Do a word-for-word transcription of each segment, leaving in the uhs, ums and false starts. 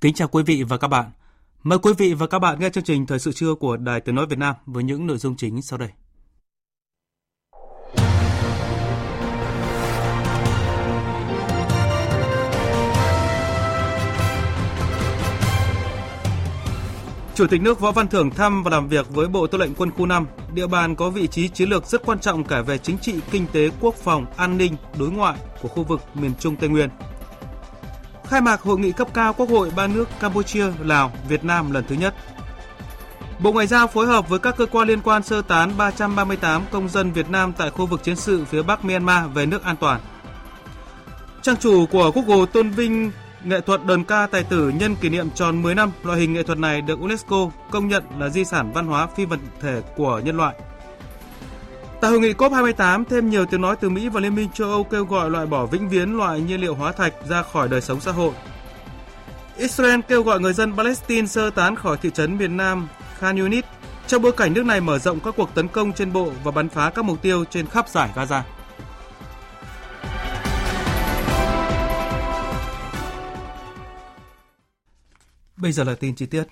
Kính chào quý vị và các bạn. Mời quý vị và các bạn nghe chương trình Thời sự trưa của Đài Tiếng nói Việt Nam với những nội dung chính sau đây. Chủ tịch nước Võ Văn Thưởng thăm và làm việc với Bộ Tư lệnh Quân khu năm, địa bàn có vị trí chiến lược rất quan trọng cả về chính trị, kinh tế, quốc phòng, an ninh, đối ngoại của khu vực miền Trung Tây Nguyên. Khai mạc hội nghị cấp cao Quốc hội ba nước Campuchia, Lào, Việt Nam lần thứ nhất. Bộ Ngoại giao phối hợp với các cơ quan liên quan sơ tán ba trăm ba mươi tám công dân Việt Nam tại khu vực chiến sự phía Bắc Myanmar về nước an toàn. Trang chủ của Google tôn vinh nghệ thuật đờn ca tài tử nhân kỷ niệm tròn mười năm. Loại hình nghệ thuật này được UNESCO công nhận là di sản văn hóa phi vật thể của nhân loại. Tại hội nghị cốp hai mươi tám, thêm nhiều tiếng nói từ Mỹ và Liên minh châu Âu kêu gọi loại bỏ vĩnh viễn loại nhiên liệu hóa thạch ra khỏi đời sống xã hội. Israel kêu gọi người dân Palestine sơ tán khỏi thị trấn miền Nam Khan Younis trong bối cảnh nước này mở rộng các cuộc tấn công trên bộ và bắn phá các mục tiêu trên khắp dải Gaza. Bây giờ là tin chi tiết.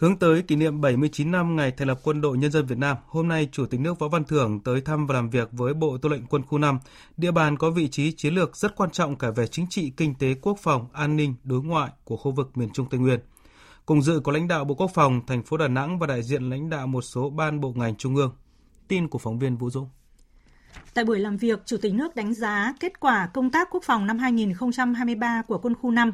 Hướng tới kỷ niệm bảy mươi chín năm ngày thành lập Quân đội Nhân dân Việt Nam, hôm nay Chủ tịch nước Võ Văn Thưởng tới thăm và làm việc với Bộ Tư lệnh Quân khu năm, địa bàn có vị trí chiến lược rất quan trọng cả về chính trị, kinh tế, quốc phòng, an ninh, đối ngoại của khu vực miền Trung Tây Nguyên. Cùng dự có lãnh đạo Bộ Quốc phòng, thành phố Đà Nẵng và đại diện lãnh đạo một số ban bộ ngành trung ương. Tin của phóng viên Vũ Dũng. Tại buổi làm việc, Chủ tịch nước đánh giá kết quả công tác quốc phòng năm hai không hai ba của Quân khu năm.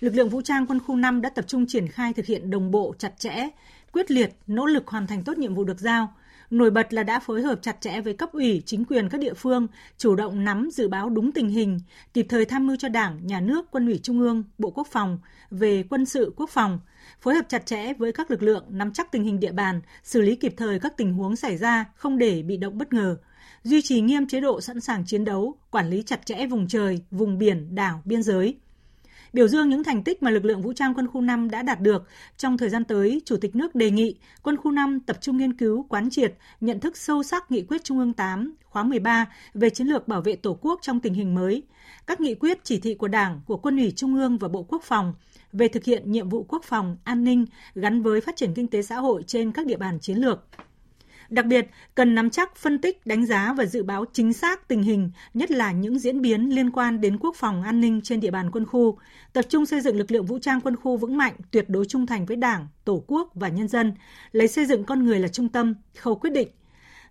Lực lượng vũ trang Quân khu năm đã tập trung triển khai thực hiện đồng bộ, chặt chẽ, quyết liệt, nỗ lực hoàn thành tốt nhiệm vụ được giao. Nổi bật là đã phối hợp chặt chẽ với cấp ủy, chính quyền các địa phương, chủ động nắm, dự báo đúng tình hình, kịp thời tham mưu cho Đảng, Nhà nước, Quân ủy Trung ương, Bộ Quốc phòng về quân sự quốc phòng, phối hợp chặt chẽ với các lực lượng, nắm chắc tình hình địa bàn, xử lý kịp thời các tình huống xảy ra, không để bị động bất ngờ. Duy trì nghiêm chế độ sẵn sàng chiến đấu, quản lý chặt chẽ vùng trời, vùng biển, đảo, biên giới. Biểu dương những thành tích mà lực lượng vũ trang Quân khu năm đã đạt được, trong thời gian tới, Chủ tịch nước đề nghị Quân khu năm tập trung nghiên cứu, quán triệt, nhận thức sâu sắc nghị quyết Trung ương tám, khóa mười ba về chiến lược bảo vệ Tổ quốc trong tình hình mới, các nghị quyết chỉ thị của Đảng, của Quân ủy Trung ương và Bộ Quốc phòng về thực hiện nhiệm vụ quốc phòng, an ninh gắn với phát triển kinh tế xã hội trên các địa bàn chiến lược. Đặc biệt, cần nắm chắc, phân tích, đánh giá và dự báo chính xác tình hình, nhất là những diễn biến liên quan đến quốc phòng an ninh trên địa bàn quân khu, tập trung xây dựng lực lượng vũ trang quân khu vững mạnh, tuyệt đối trung thành với Đảng, Tổ quốc và nhân dân, lấy xây dựng con người là trung tâm, khâu quyết định.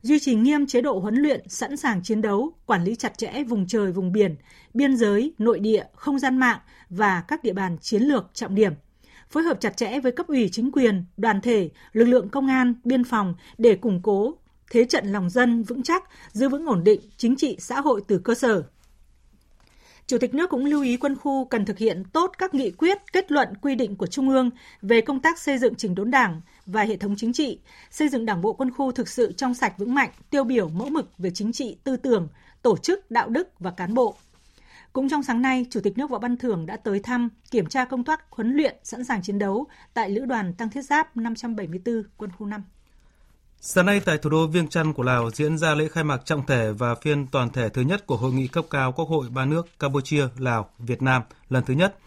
Duy trì nghiêm chế độ huấn luyện, sẵn sàng chiến đấu, quản lý chặt chẽ vùng trời, vùng biển, biên giới, nội địa, không gian mạng và các địa bàn chiến lược trọng điểm. Phối hợp chặt chẽ với cấp ủy chính quyền, đoàn thể, lực lượng công an, biên phòng để củng cố thế trận lòng dân vững chắc, giữ vững ổn định chính trị xã hội từ cơ sở. Chủ tịch nước cũng lưu ý quân khu cần thực hiện tốt các nghị quyết, kết luận, quy định của Trung ương về công tác xây dựng chỉnh đốn Đảng và hệ thống chính trị, xây dựng Đảng bộ quân khu thực sự trong sạch vững mạnh, tiêu biểu mẫu mực về chính trị, tư tưởng, tổ chức, đạo đức và cán bộ. Cũng trong sáng nay, Chủ tịch nước Võ Văn Thưởng đã tới thăm, kiểm tra công tác huấn luyện sẵn sàng chiến đấu tại Lữ đoàn Tăng thiết giáp năm trăm bảy mươi tư Quân khu năm. Sáng nay tại thủ đô Viêng Chăn của Lào diễn ra lễ khai mạc trọng thể và phiên toàn thể thứ nhất của Hội nghị cấp cao Quốc hội ba nước Campuchia, Lào, Việt Nam lần thứ nhất.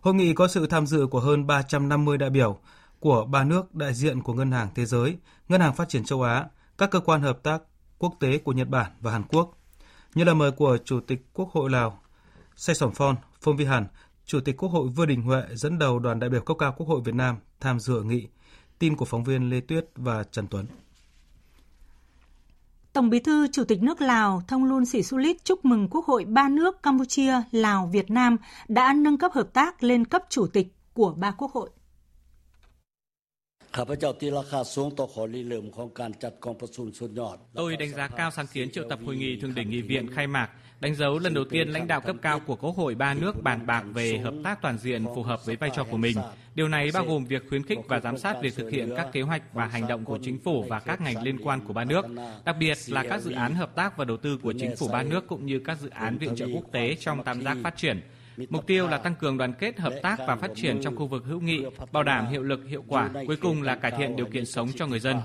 Hội nghị có sự tham dự của hơn ba trăm năm mươi đại biểu của ba nước, đại diện của Ngân hàng Thế giới, Ngân hàng Phát triển Châu Á, các cơ quan hợp tác quốc tế của Nhật Bản và Hàn Quốc. Như lời mời của Chủ tịch Quốc hội Lào Say Somphone Phomvihane, Chủ tịch Quốc hội Vương Đình Huệ dẫn đầu đoàn đại biểu cấp cao Quốc hội Việt Nam tham dự hội nghị. Tin của phóng viên Lê Tuyết và Trần Tuấn. Tổng Bí thư Chủ tịch nước Lào Thongloun Sisoulith chúc mừng Quốc hội ba nước Campuchia, Lào, Việt Nam đã nâng cấp hợp tác lên cấp chủ tịch của ba quốc hội. Tôi đánh giá cao sáng kiến triệu tập hội nghị thượng đỉnh nghị viện khai mạc, đánh dấu lần đầu tiên lãnh đạo cấp cao của Quốc hội ba nước bàn bạc về hợp tác toàn diện phù hợp với vai trò của mình. Điều này bao gồm việc khuyến khích và giám sát việc thực hiện các kế hoạch và hành động của chính phủ và các ngành liên quan của ba nước, đặc biệt là các dự án hợp tác và đầu tư của chính phủ ba nước cũng như các dự án viện trợ quốc tế trong tam giác phát triển. Mục tiêu là tăng cường đoàn kết, hợp tác và phát triển trong khu vực hữu nghị, bảo đảm hiệu lực, hiệu quả, cuối cùng là cải thiện điều kiện sống cho người dân.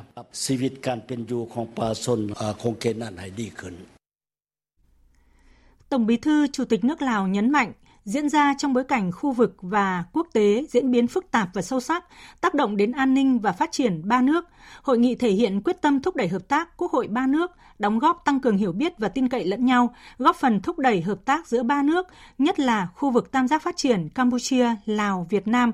Tổng Bí thư Chủ tịch nước Lào nhấn mạnh, diễn ra trong bối cảnh khu vực và quốc tế diễn biến phức tạp và sâu sắc, tác động đến an ninh và phát triển ba nước. Hội nghị thể hiện quyết tâm thúc đẩy hợp tác Quốc hội ba nước, đóng góp tăng cường hiểu biết và tin cậy lẫn nhau, góp phần thúc đẩy hợp tác giữa ba nước, nhất là khu vực tam giác phát triển Campuchia, Lào, Việt Nam,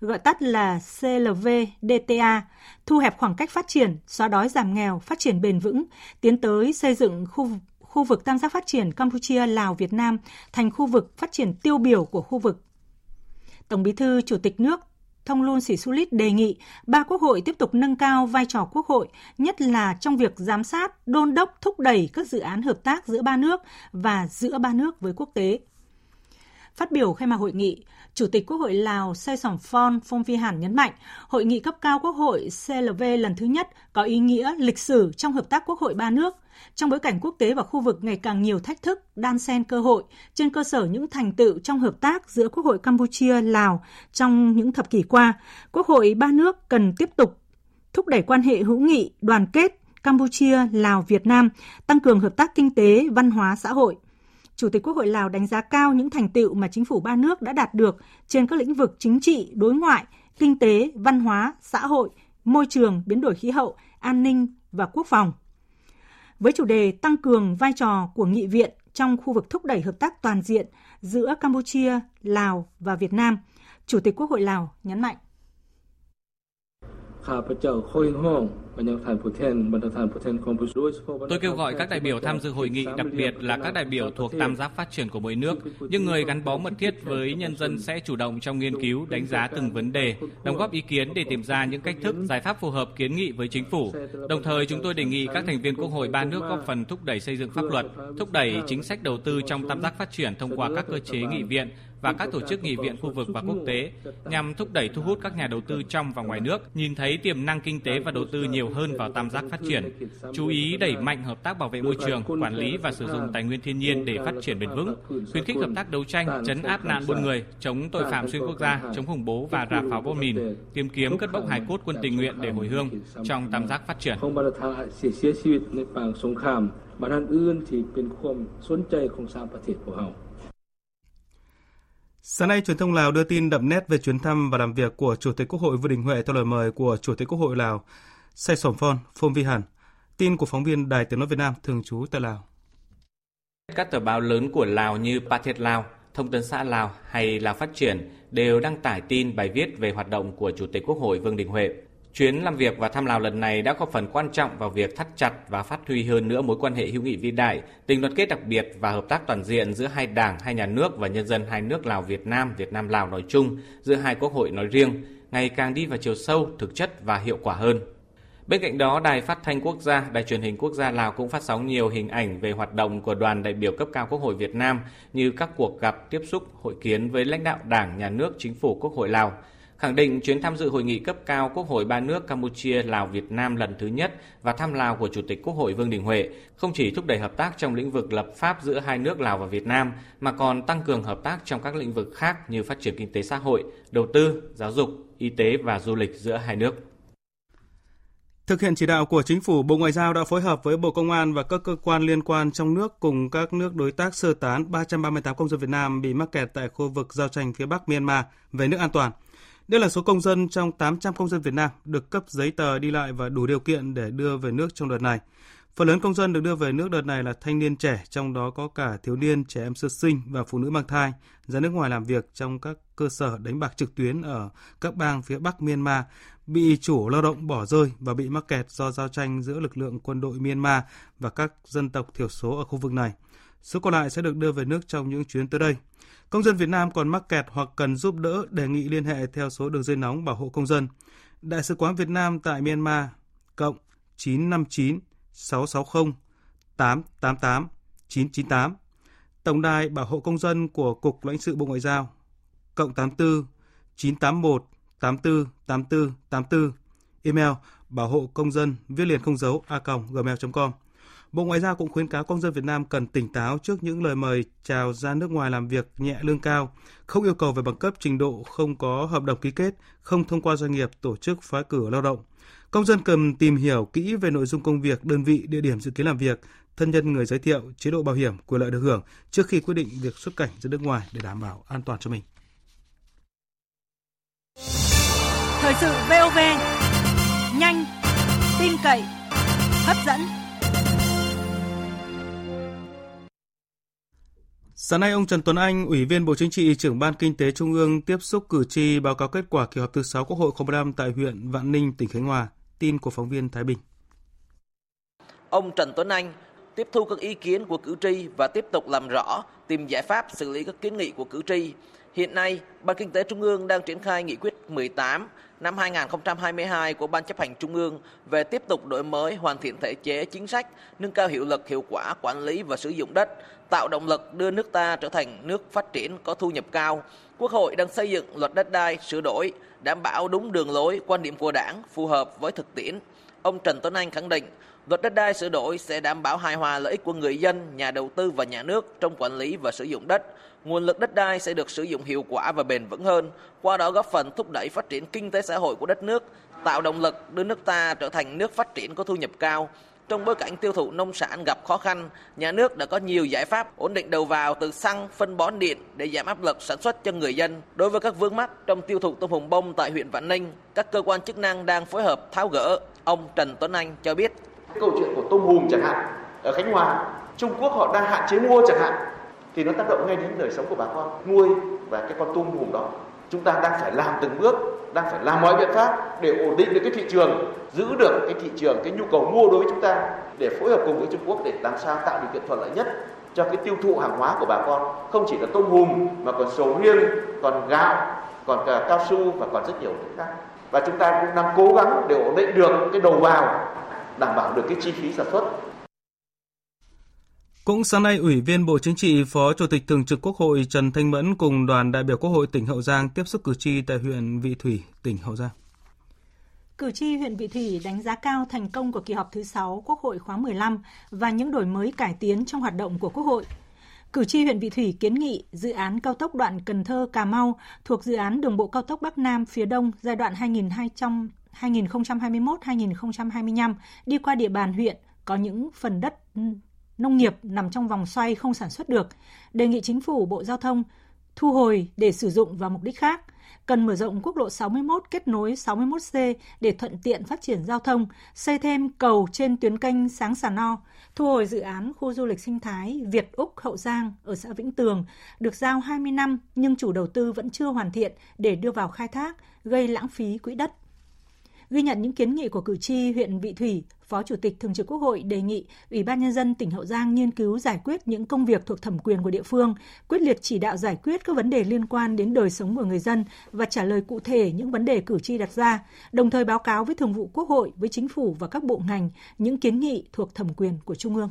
gọi tắt là xê lờ vê đê tê a, thu hẹp khoảng cách phát triển, xóa đói giảm nghèo, phát triển bền vững, tiến tới xây dựng khu vực khu vực tam giác phát triển Campuchia, Lào, Việt Nam thành khu vực phát triển tiêu biểu của khu vực. Tổng Bí thư Chủ tịch nước Thongloun Sisoulith đề nghị ba quốc hội tiếp tục nâng cao vai trò quốc hội, nhất là trong việc giám sát, đôn đốc, thúc đẩy các dự án hợp tác giữa ba nước và giữa ba nước với quốc tế. Phát biểu khai mạc hội nghị, Chủ tịch Quốc hội Lào Say Somphone Phomvihane nhấn mạnh, hội nghị cấp cao Quốc hội xê lờ vê lần thứ nhất có ý nghĩa lịch sử trong hợp tác Quốc hội ba nước. Trong bối cảnh quốc tế và khu vực ngày càng nhiều thách thức, đan xen cơ hội, trên cơ sở những thành tựu trong hợp tác giữa Quốc hội Campuchia, Lào trong những thập kỷ qua, Quốc hội ba nước cần tiếp tục thúc đẩy quan hệ hữu nghị, đoàn kết Campuchia, Lào, Việt Nam, tăng cường hợp tác kinh tế, văn hóa, xã hội. Chủ tịch Quốc hội Lào đánh giá cao những thành tựu mà chính phủ ba nước đã đạt được trên các lĩnh vực chính trị, đối ngoại, kinh tế, văn hóa, xã hội, môi trường, biến đổi khí hậu, an ninh và quốc phòng. Với chủ đề tăng cường vai trò của nghị viện trong khu vực thúc đẩy hợp tác toàn diện giữa Campuchia, Lào và Việt Nam, Chủ tịch Quốc hội Lào nhấn mạnh. Tôi kêu gọi các đại biểu tham dự hội nghị, đặc biệt là các đại biểu thuộc tam giác phát triển của mỗi nước, những người gắn bó mật thiết với nhân dân sẽ chủ động trong nghiên cứu, đánh giá từng vấn đề, đóng góp ý kiến để tìm ra những cách thức, giải pháp phù hợp kiến nghị với chính phủ. Đồng thời, chúng tôi đề nghị các thành viên Quốc hội ba nước góp phần thúc đẩy xây dựng pháp luật, thúc đẩy chính sách đầu tư trong tam giác phát triển thông qua các cơ chế nghị viện và các tổ chức nghị viện khu vực và quốc tế, nhằm thúc đẩy thu hút các nhà đầu tư trong và ngoài nước, nhìn thấy tiềm năng kinh tế và đầu tư nhiều hơn vào tam giác phát triển, chú ý đẩy mạnh hợp tác bảo vệ môi trường, quản lý và sử dụng tài nguyên thiên nhiên để phát triển bền vững, khuyến khích hợp tác đấu tranh, trấn áp nạn buôn người, chống tội phạm xuyên quốc gia, chống khủng bố và rà pháo bom mìn, tìm kiếm cất bốc hài cốt quân tình nguyện để hồi hương trong tam giác phát triển. Sáng nay, truyền thông Lào đưa tin đậm nét về chuyến thăm và làm việc của Chủ tịch Quốc hội Vương Đình Huệ theo lời mời của Chủ tịch Quốc hội Lào Say Somphone Phomvihane. Tin của phóng viên Đài Tiếng nói Việt Nam thường trú tại Lào. Các tờ báo lớn của Lào như Pathet Lào, Thông tấn xã Lào hay Lào Phát triển đều đăng tải tin bài viết về hoạt động của Chủ tịch Quốc hội Vương Đình Huệ. Chuyến làm việc và thăm Lào lần này đã có phần quan trọng vào việc thắt chặt và phát huy hơn nữa mối quan hệ hữu nghị vĩ đại, tình đoàn kết đặc biệt và hợp tác toàn diện giữa hai đảng, hai nhà nước và nhân dân hai nước Lào Việt Nam, Việt Nam Lào nói chung, giữa hai quốc hội nói riêng, ngày càng đi vào chiều sâu, thực chất và hiệu quả hơn. Bên cạnh đó, Đài Phát thanh Quốc gia, Đài Truyền hình Quốc gia Lào cũng phát sóng nhiều hình ảnh về hoạt động của đoàn đại biểu cấp cao Quốc hội Việt Nam như các cuộc gặp, tiếp xúc, hội kiến với lãnh đạo đảng, nhà nước, chính phủ Quốc hội Lào. Khẳng định chuyến tham dự hội nghị cấp cao Quốc hội ba nước Campuchia, Lào, Việt Nam lần thứ nhất và thăm Lào của Chủ tịch Quốc hội Vương Đình Huệ không chỉ thúc đẩy hợp tác trong lĩnh vực lập pháp giữa hai nước Lào và Việt Nam mà còn tăng cường hợp tác trong các lĩnh vực khác như phát triển kinh tế xã hội, đầu tư, giáo dục, y tế và du lịch giữa hai nước. Thực hiện chỉ đạo của Chính phủ, Bộ Ngoại giao đã phối hợp với Bộ Công an và các cơ quan liên quan trong nước cùng các nước đối tác sơ tán ba trăm ba mươi tám công dân Việt Nam bị mắc kẹt tại khu vực giao tranh phía Bắc Myanmar về nước an toàn. Đây là số công dân trong tám trăm công dân Việt Nam được cấp giấy tờ đi lại và đủ điều kiện để đưa về nước trong đợt này. Phần lớn công dân được đưa về nước đợt này là thanh niên trẻ, trong đó có cả thiếu niên, trẻ em sơ sinh và phụ nữ mang thai, ra nước ngoài làm việc trong các cơ sở đánh bạc trực tuyến ở các bang phía Bắc Myanmar, bị chủ lao động bỏ rơi và bị mắc kẹt do giao tranh giữa lực lượng quân đội Myanmar và các dân tộc thiểu số ở khu vực này. Số còn lại sẽ được đưa về nước trong những chuyến tới đây. Công dân Việt Nam còn mắc kẹt hoặc cần giúp đỡ đề nghị liên hệ theo số đường dây nóng bảo hộ công dân. Đại sứ quán Việt Nam tại Myanmar cộng chín năm chín sáu sáu không tám tám tám chín chín tám. Tổng đài bảo hộ công dân của Cục Lãnh sự Bộ Ngoại giao cộng tám tư chín tám một tám tư tám tư tám tư. Email bảo hộ công dân viết liền không dấu a còng gmail chấm com. Bộ Ngoại giao cũng khuyến cáo công dân Việt Nam cần tỉnh táo trước những lời mời chào ra nước ngoài làm việc nhẹ lương cao, không yêu cầu về bằng cấp trình độ, không có hợp đồng ký kết, không thông qua doanh nghiệp, tổ chức phái cử lao động. Công dân cần tìm hiểu kỹ về nội dung công việc, đơn vị, địa điểm dự kiến làm việc, thân nhân người giới thiệu, chế độ bảo hiểm, quyền lợi được hưởng trước khi quyết định việc xuất cảnh ra nước ngoài để đảm bảo an toàn cho mình. Thời sự vê o vê, nhanh, tin cậy, hấp dẫn. Sáng nay, ông Trần Tuấn Anh, Ủy viên Bộ Chính trị, Trưởng Ban Kinh tế Trung ương tiếp xúc cử tri báo cáo kết quả kỳ họp thứ sáu Quốc hội khóa mười lăm tại huyện Vạn Ninh, tỉnh Khánh Hòa. Tin của phóng viên Thái Bình. Ông Trần Tuấn Anh tiếp thu các ý kiến của cử tri và tiếp tục làm rõ, tìm giải pháp xử lý các kiến nghị của cử tri. Hiện nay, Ban Kinh tế Trung ương đang triển khai nghị quyết mười tám năm hai nghìn không trăm hai mươi hai của Ban Chấp hành Trung ương về tiếp tục đổi mới, hoàn thiện thể chế chính sách, nâng cao hiệu lực, hiệu quả quản lý và sử dụng đất, tạo động lực đưa nước ta trở thành nước phát triển có thu nhập cao. Quốc hội đang xây dựng luật đất đai sửa đổi, đảm bảo đúng đường lối, quan điểm của Đảng, phù hợp với thực tiễn. Ông Trần Tuấn Anh khẳng định, luật đất đai sửa đổi sẽ đảm bảo hài hòa lợi ích của người dân, nhà đầu tư và nhà nước trong quản lý và sử dụng đất. Nguồn lực đất đai sẽ được sử dụng hiệu quả và bền vững hơn, qua đó góp phần thúc đẩy phát triển kinh tế xã hội của đất nước, tạo động lực đưa nước ta trở thành nước phát triển có thu nhập cao. Trong bối cảnh tiêu thụ nông sản gặp khó khăn, nhà nước đã có nhiều giải pháp ổn định đầu vào từ xăng, phân bón, điện để giảm áp lực sản xuất cho người dân. Đối với các vướng mắc trong tiêu thụ tôm hùm bông tại huyện Vạn Ninh, các cơ quan chức năng đang phối hợp tháo gỡ. Ông Trần Tuấn Anh cho biết. Câu chuyện của tôm hùm chẳng hạn, ở Khánh Hòa, Trung Quốc họ đang hạn chế mua chẳng hạn, thì nó tác động ngay đến đời sống của bà con nuôi và cái con tôm hùm đó. Chúng ta đang phải làm từng bước, đang phải làm mọi biện pháp để ổn định được cái thị trường, giữ được cái thị trường, cái nhu cầu mua đối với chúng ta, để phối hợp cùng với Trung Quốc để làm sao tạo điều kiện thuận lợi nhất cho cái tiêu thụ hàng hóa của bà con, không chỉ là tôm hùm mà còn sầu riêng, còn gạo, còn cả cao su và còn rất nhiều thứ khác. Và chúng ta cũng đang cố gắng để ổn định được cái đầu vào, đảm bảo được cái chi phí sản xuất. Cũng sáng nay, Ủy viên Bộ Chính trị, Phó Chủ tịch Thường trực Quốc hội Trần Thanh Mẫn cùng đoàn đại biểu Quốc hội tỉnh Hậu Giang tiếp xúc cử tri tại huyện Vị Thủy, tỉnh Hậu Giang. Cử tri huyện Vị Thủy đánh giá cao thành công của kỳ họp thứ sáu Quốc hội khóa mười lăm và những đổi mới cải tiến trong hoạt động của Quốc hội. Cử tri huyện Vị Thủy kiến nghị dự án cao tốc đoạn Cần Thơ-Cà Mau thuộc dự án đường bộ cao tốc Bắc Nam phía Đông giai đoạn hai nghìn hai mươi mốt đến hai nghìn hai mươi lăm đi qua địa bàn huyện có những phần đất nông nghiệp nằm trong vòng xoay không sản xuất được, đề nghị Chính phủ, Bộ Giao thông thu hồi để sử dụng vào mục đích khác. Cần mở rộng quốc lộ sáu mươi mốt kết nối sáu mươi mốt C để thuận tiện phát triển giao thông, xây thêm cầu trên tuyến kênh Sáng Sà No, thu hồi dự án khu du lịch sinh thái Việt Úc Hậu Giang ở xã Vĩnh Tường, được giao hai mươi năm nhưng chủ đầu tư vẫn chưa hoàn thiện để đưa vào khai thác, gây lãng phí quỹ đất. Ghi nhận những kiến nghị của cử tri huyện Vị Thủy, Phó Chủ tịch Thường trực Quốc hội đề nghị Ủy ban Nhân dân tỉnh Hậu Giang nghiên cứu giải quyết những công việc thuộc thẩm quyền của địa phương, quyết liệt chỉ đạo giải quyết các vấn đề liên quan đến đời sống của người dân và trả lời cụ thể những vấn đề cử tri đặt ra, đồng thời báo cáo với Thường vụ Quốc hội, với Chính phủ và các bộ ngành những kiến nghị thuộc thẩm quyền của Trung ương.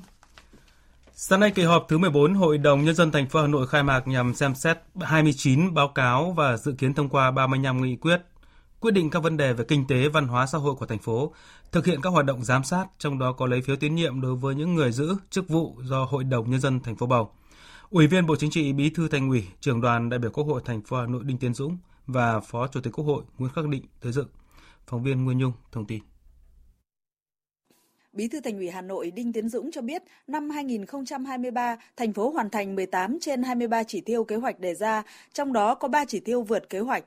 Sáng nay, kỳ họp thứ mười bốn Hội đồng Nhân dân thành phố Hà Nội khai mạc nhằm xem xét hai mươi chín báo cáo và dự kiến thông qua ba mươi lăm nghị quyết, quyết định các vấn đề về kinh tế, văn hóa, xã hội của thành phố, thực hiện các hoạt động giám sát, trong đó có lấy phiếu tín nhiệm đối với những người giữ chức vụ do Hội đồng Nhân dân thành phố bầu. Ủy viên Bộ Chính trị, Bí thư Thành ủy, Trưởng đoàn đại biểu Quốc hội thành phố Hà Nội Đinh Tiến Dũng và Phó Chủ tịch Quốc hội Nguyễn Khắc Định tới dự. Phóng viên Nguyên Nhung thông tin. Bí thư Thành ủy Hà Nội Đinh Tiến Dũng cho biết, năm hai nghìn không trăm hai mươi ba, thành phố hoàn thành mười tám trên hai mươi ba chỉ tiêu kế hoạch đề ra, trong đó có ba chỉ tiêu vượt kế hoạch.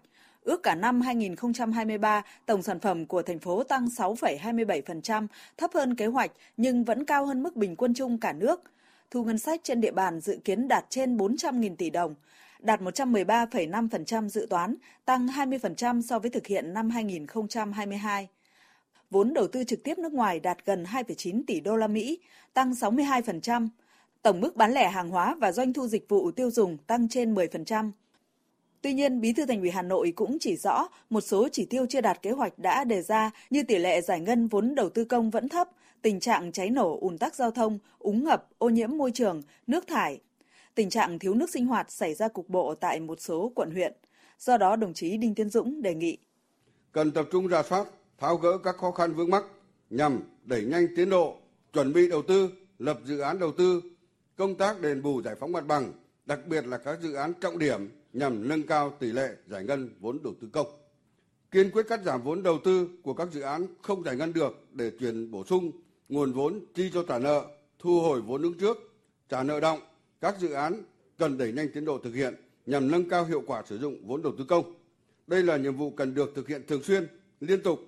Ước cả năm hai nghìn không trăm hai mươi ba, tổng sản phẩm của thành phố tăng sáu phẩy hai mươi bảy phần trăm, thấp hơn kế hoạch nhưng vẫn cao hơn mức bình quân chung cả nước. Thu ngân sách trên địa bàn dự kiến đạt trên bốn trăm nghìn tỷ đồng, đạt một trăm mười ba phẩy năm phần trăm dự toán, tăng hai mươi phần trăm so với thực hiện năm hai nghìn không trăm hai mươi hai. Vốn đầu tư trực tiếp nước ngoài đạt gần hai phẩy chín tỷ đô la Mỹ, tăng sáu mươi hai phần trăm. Tổng mức bán lẻ hàng hóa và doanh thu dịch vụ tiêu dùng tăng trên mười phần trăm. Tuy nhiên, Bí thư Thành ủy Hà Nội cũng chỉ rõ một số chỉ tiêu chưa đạt kế hoạch đã đề ra như tỷ lệ giải ngân vốn đầu tư công vẫn thấp, tình trạng cháy nổ, ùn tắc giao thông, úng ngập, ô nhiễm môi trường, nước thải. Tình trạng thiếu nước sinh hoạt xảy ra cục bộ tại một số quận huyện. Do đó, đồng chí Đinh Tiến Dũng đề nghị cần tập trung rà soát, tháo gỡ các khó khăn vướng mắc nhằm đẩy nhanh tiến độ, chuẩn bị đầu tư, lập dự án đầu tư, công tác đền bù giải phóng mặt bằng, đặc biệt là các dự án trọng điểm nhằm nâng cao tỷ lệ giải ngân vốn đầu tư công. Kiên quyết cắt giảm vốn đầu tư của các dự án không giải ngân được để chuyển bổ sung nguồn vốn chi cho trả nợ, thu hồi vốn ứng trước, trả nợ đọng. Các dự án cần đẩy nhanh tiến độ thực hiện nhằm nâng cao hiệu quả sử dụng vốn đầu tư công. Đây là nhiệm vụ cần được thực hiện thường xuyên, liên tục.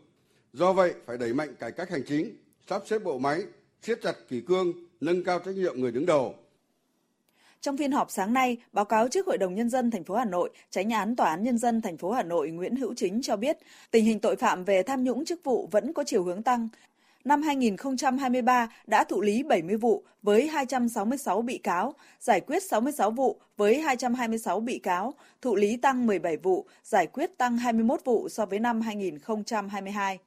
Do vậy, phải đẩy mạnh cải cách hành chính, sắp xếp bộ máy, siết chặt kỷ cương, nâng cao trách nhiệm người đứng đầu. Trong phiên họp sáng nay, báo cáo trước Hội đồng Nhân dân thành phố Hà Nội, Chánh án Tòa án Nhân dân thành phố Hà Nội Nguyễn Hữu Chính cho biết, tình hình tội phạm về tham nhũng chức vụ vẫn có chiều hướng tăng. Năm hai nghìn không trăm hai mươi ba đã thụ lý bảy mươi vụ với hai trăm sáu mươi sáu bị cáo, giải quyết sáu mươi sáu vụ với hai trăm hai mươi sáu bị cáo, thụ lý tăng mười bảy vụ, giải quyết tăng hai mươi mốt vụ so với năm hai nghìn không trăm hai mươi hai.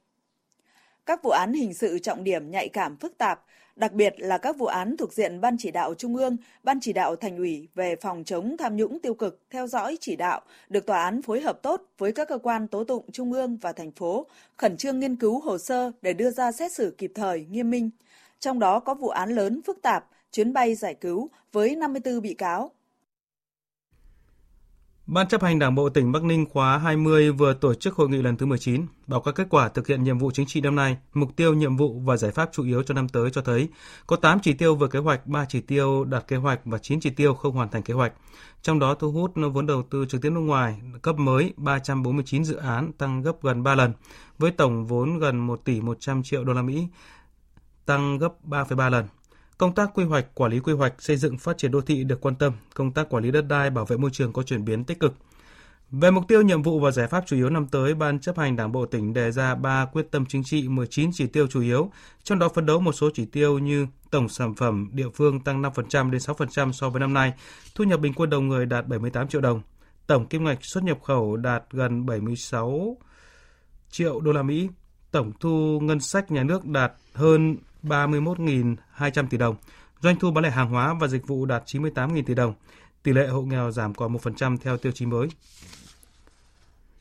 Các vụ án hình sự trọng điểm nhạy cảm phức tạp, đặc biệt là các vụ án thuộc diện Ban Chỉ đạo Trung ương, Ban Chỉ đạo Thành ủy về phòng chống tham nhũng tiêu cực theo dõi chỉ đạo, được tòa án phối hợp tốt với các cơ quan tố tụng Trung ương và thành phố, khẩn trương nghiên cứu hồ sơ để đưa ra xét xử kịp thời, nghiêm minh. Trong đó có vụ án lớn phức tạp, chuyến bay giải cứu với năm mươi tư bị cáo. Ban chấp hành Đảng bộ tỉnh Bắc Ninh khóa hai mươi vừa tổ chức hội nghị lần thứ mười chín, báo cáo kết quả thực hiện nhiệm vụ chính trị năm nay, mục tiêu, nhiệm vụ và giải pháp chủ yếu cho năm tới cho thấy có tám chỉ tiêu vượt kế hoạch, ba chỉ tiêu đạt kế hoạch và chín chỉ tiêu không hoàn thành kế hoạch. Trong đó thu hút vốn đầu tư trực tiếp nước ngoài cấp mới ba trăm bốn mươi chín dự án, tăng gấp gần ba lần, với tổng vốn gần một tỷ một trăm triệu đô la Mỹ, tăng gấp ba phẩy ba lần. Công tác quy hoạch, quản lý quy hoạch, xây dựng phát triển đô thị được quan tâm, công tác quản lý đất đai, bảo vệ môi trường có chuyển biến tích cực. Về mục tiêu, nhiệm vụ và giải pháp chủ yếu năm tới, Ban chấp hành Đảng bộ tỉnh đề ra ba quyết tâm chính trị, mười chín chỉ tiêu chủ yếu, trong đó phấn đấu một số chỉ tiêu như tổng sản phẩm địa phương tăng năm phần trăm đến sáu phần trăm so với năm nay, thu nhập bình quân đầu người đạt bảy mươi tám triệu đồng, tổng kim ngạch xuất nhập khẩu đạt gần bảy mươi sáu triệu đô la Mỹ, tổng thu ngân sách nhà nước đạt hơn ba mươi mốt nghìn hai trăm tỷ đồng, doanh thu bán lẻ hàng hóa và dịch vụ đạt chín mươi tám nghìn tỷ đồng, tỷ lệ hộ nghèo giảm còn một phần trăm theo tiêu chí mới.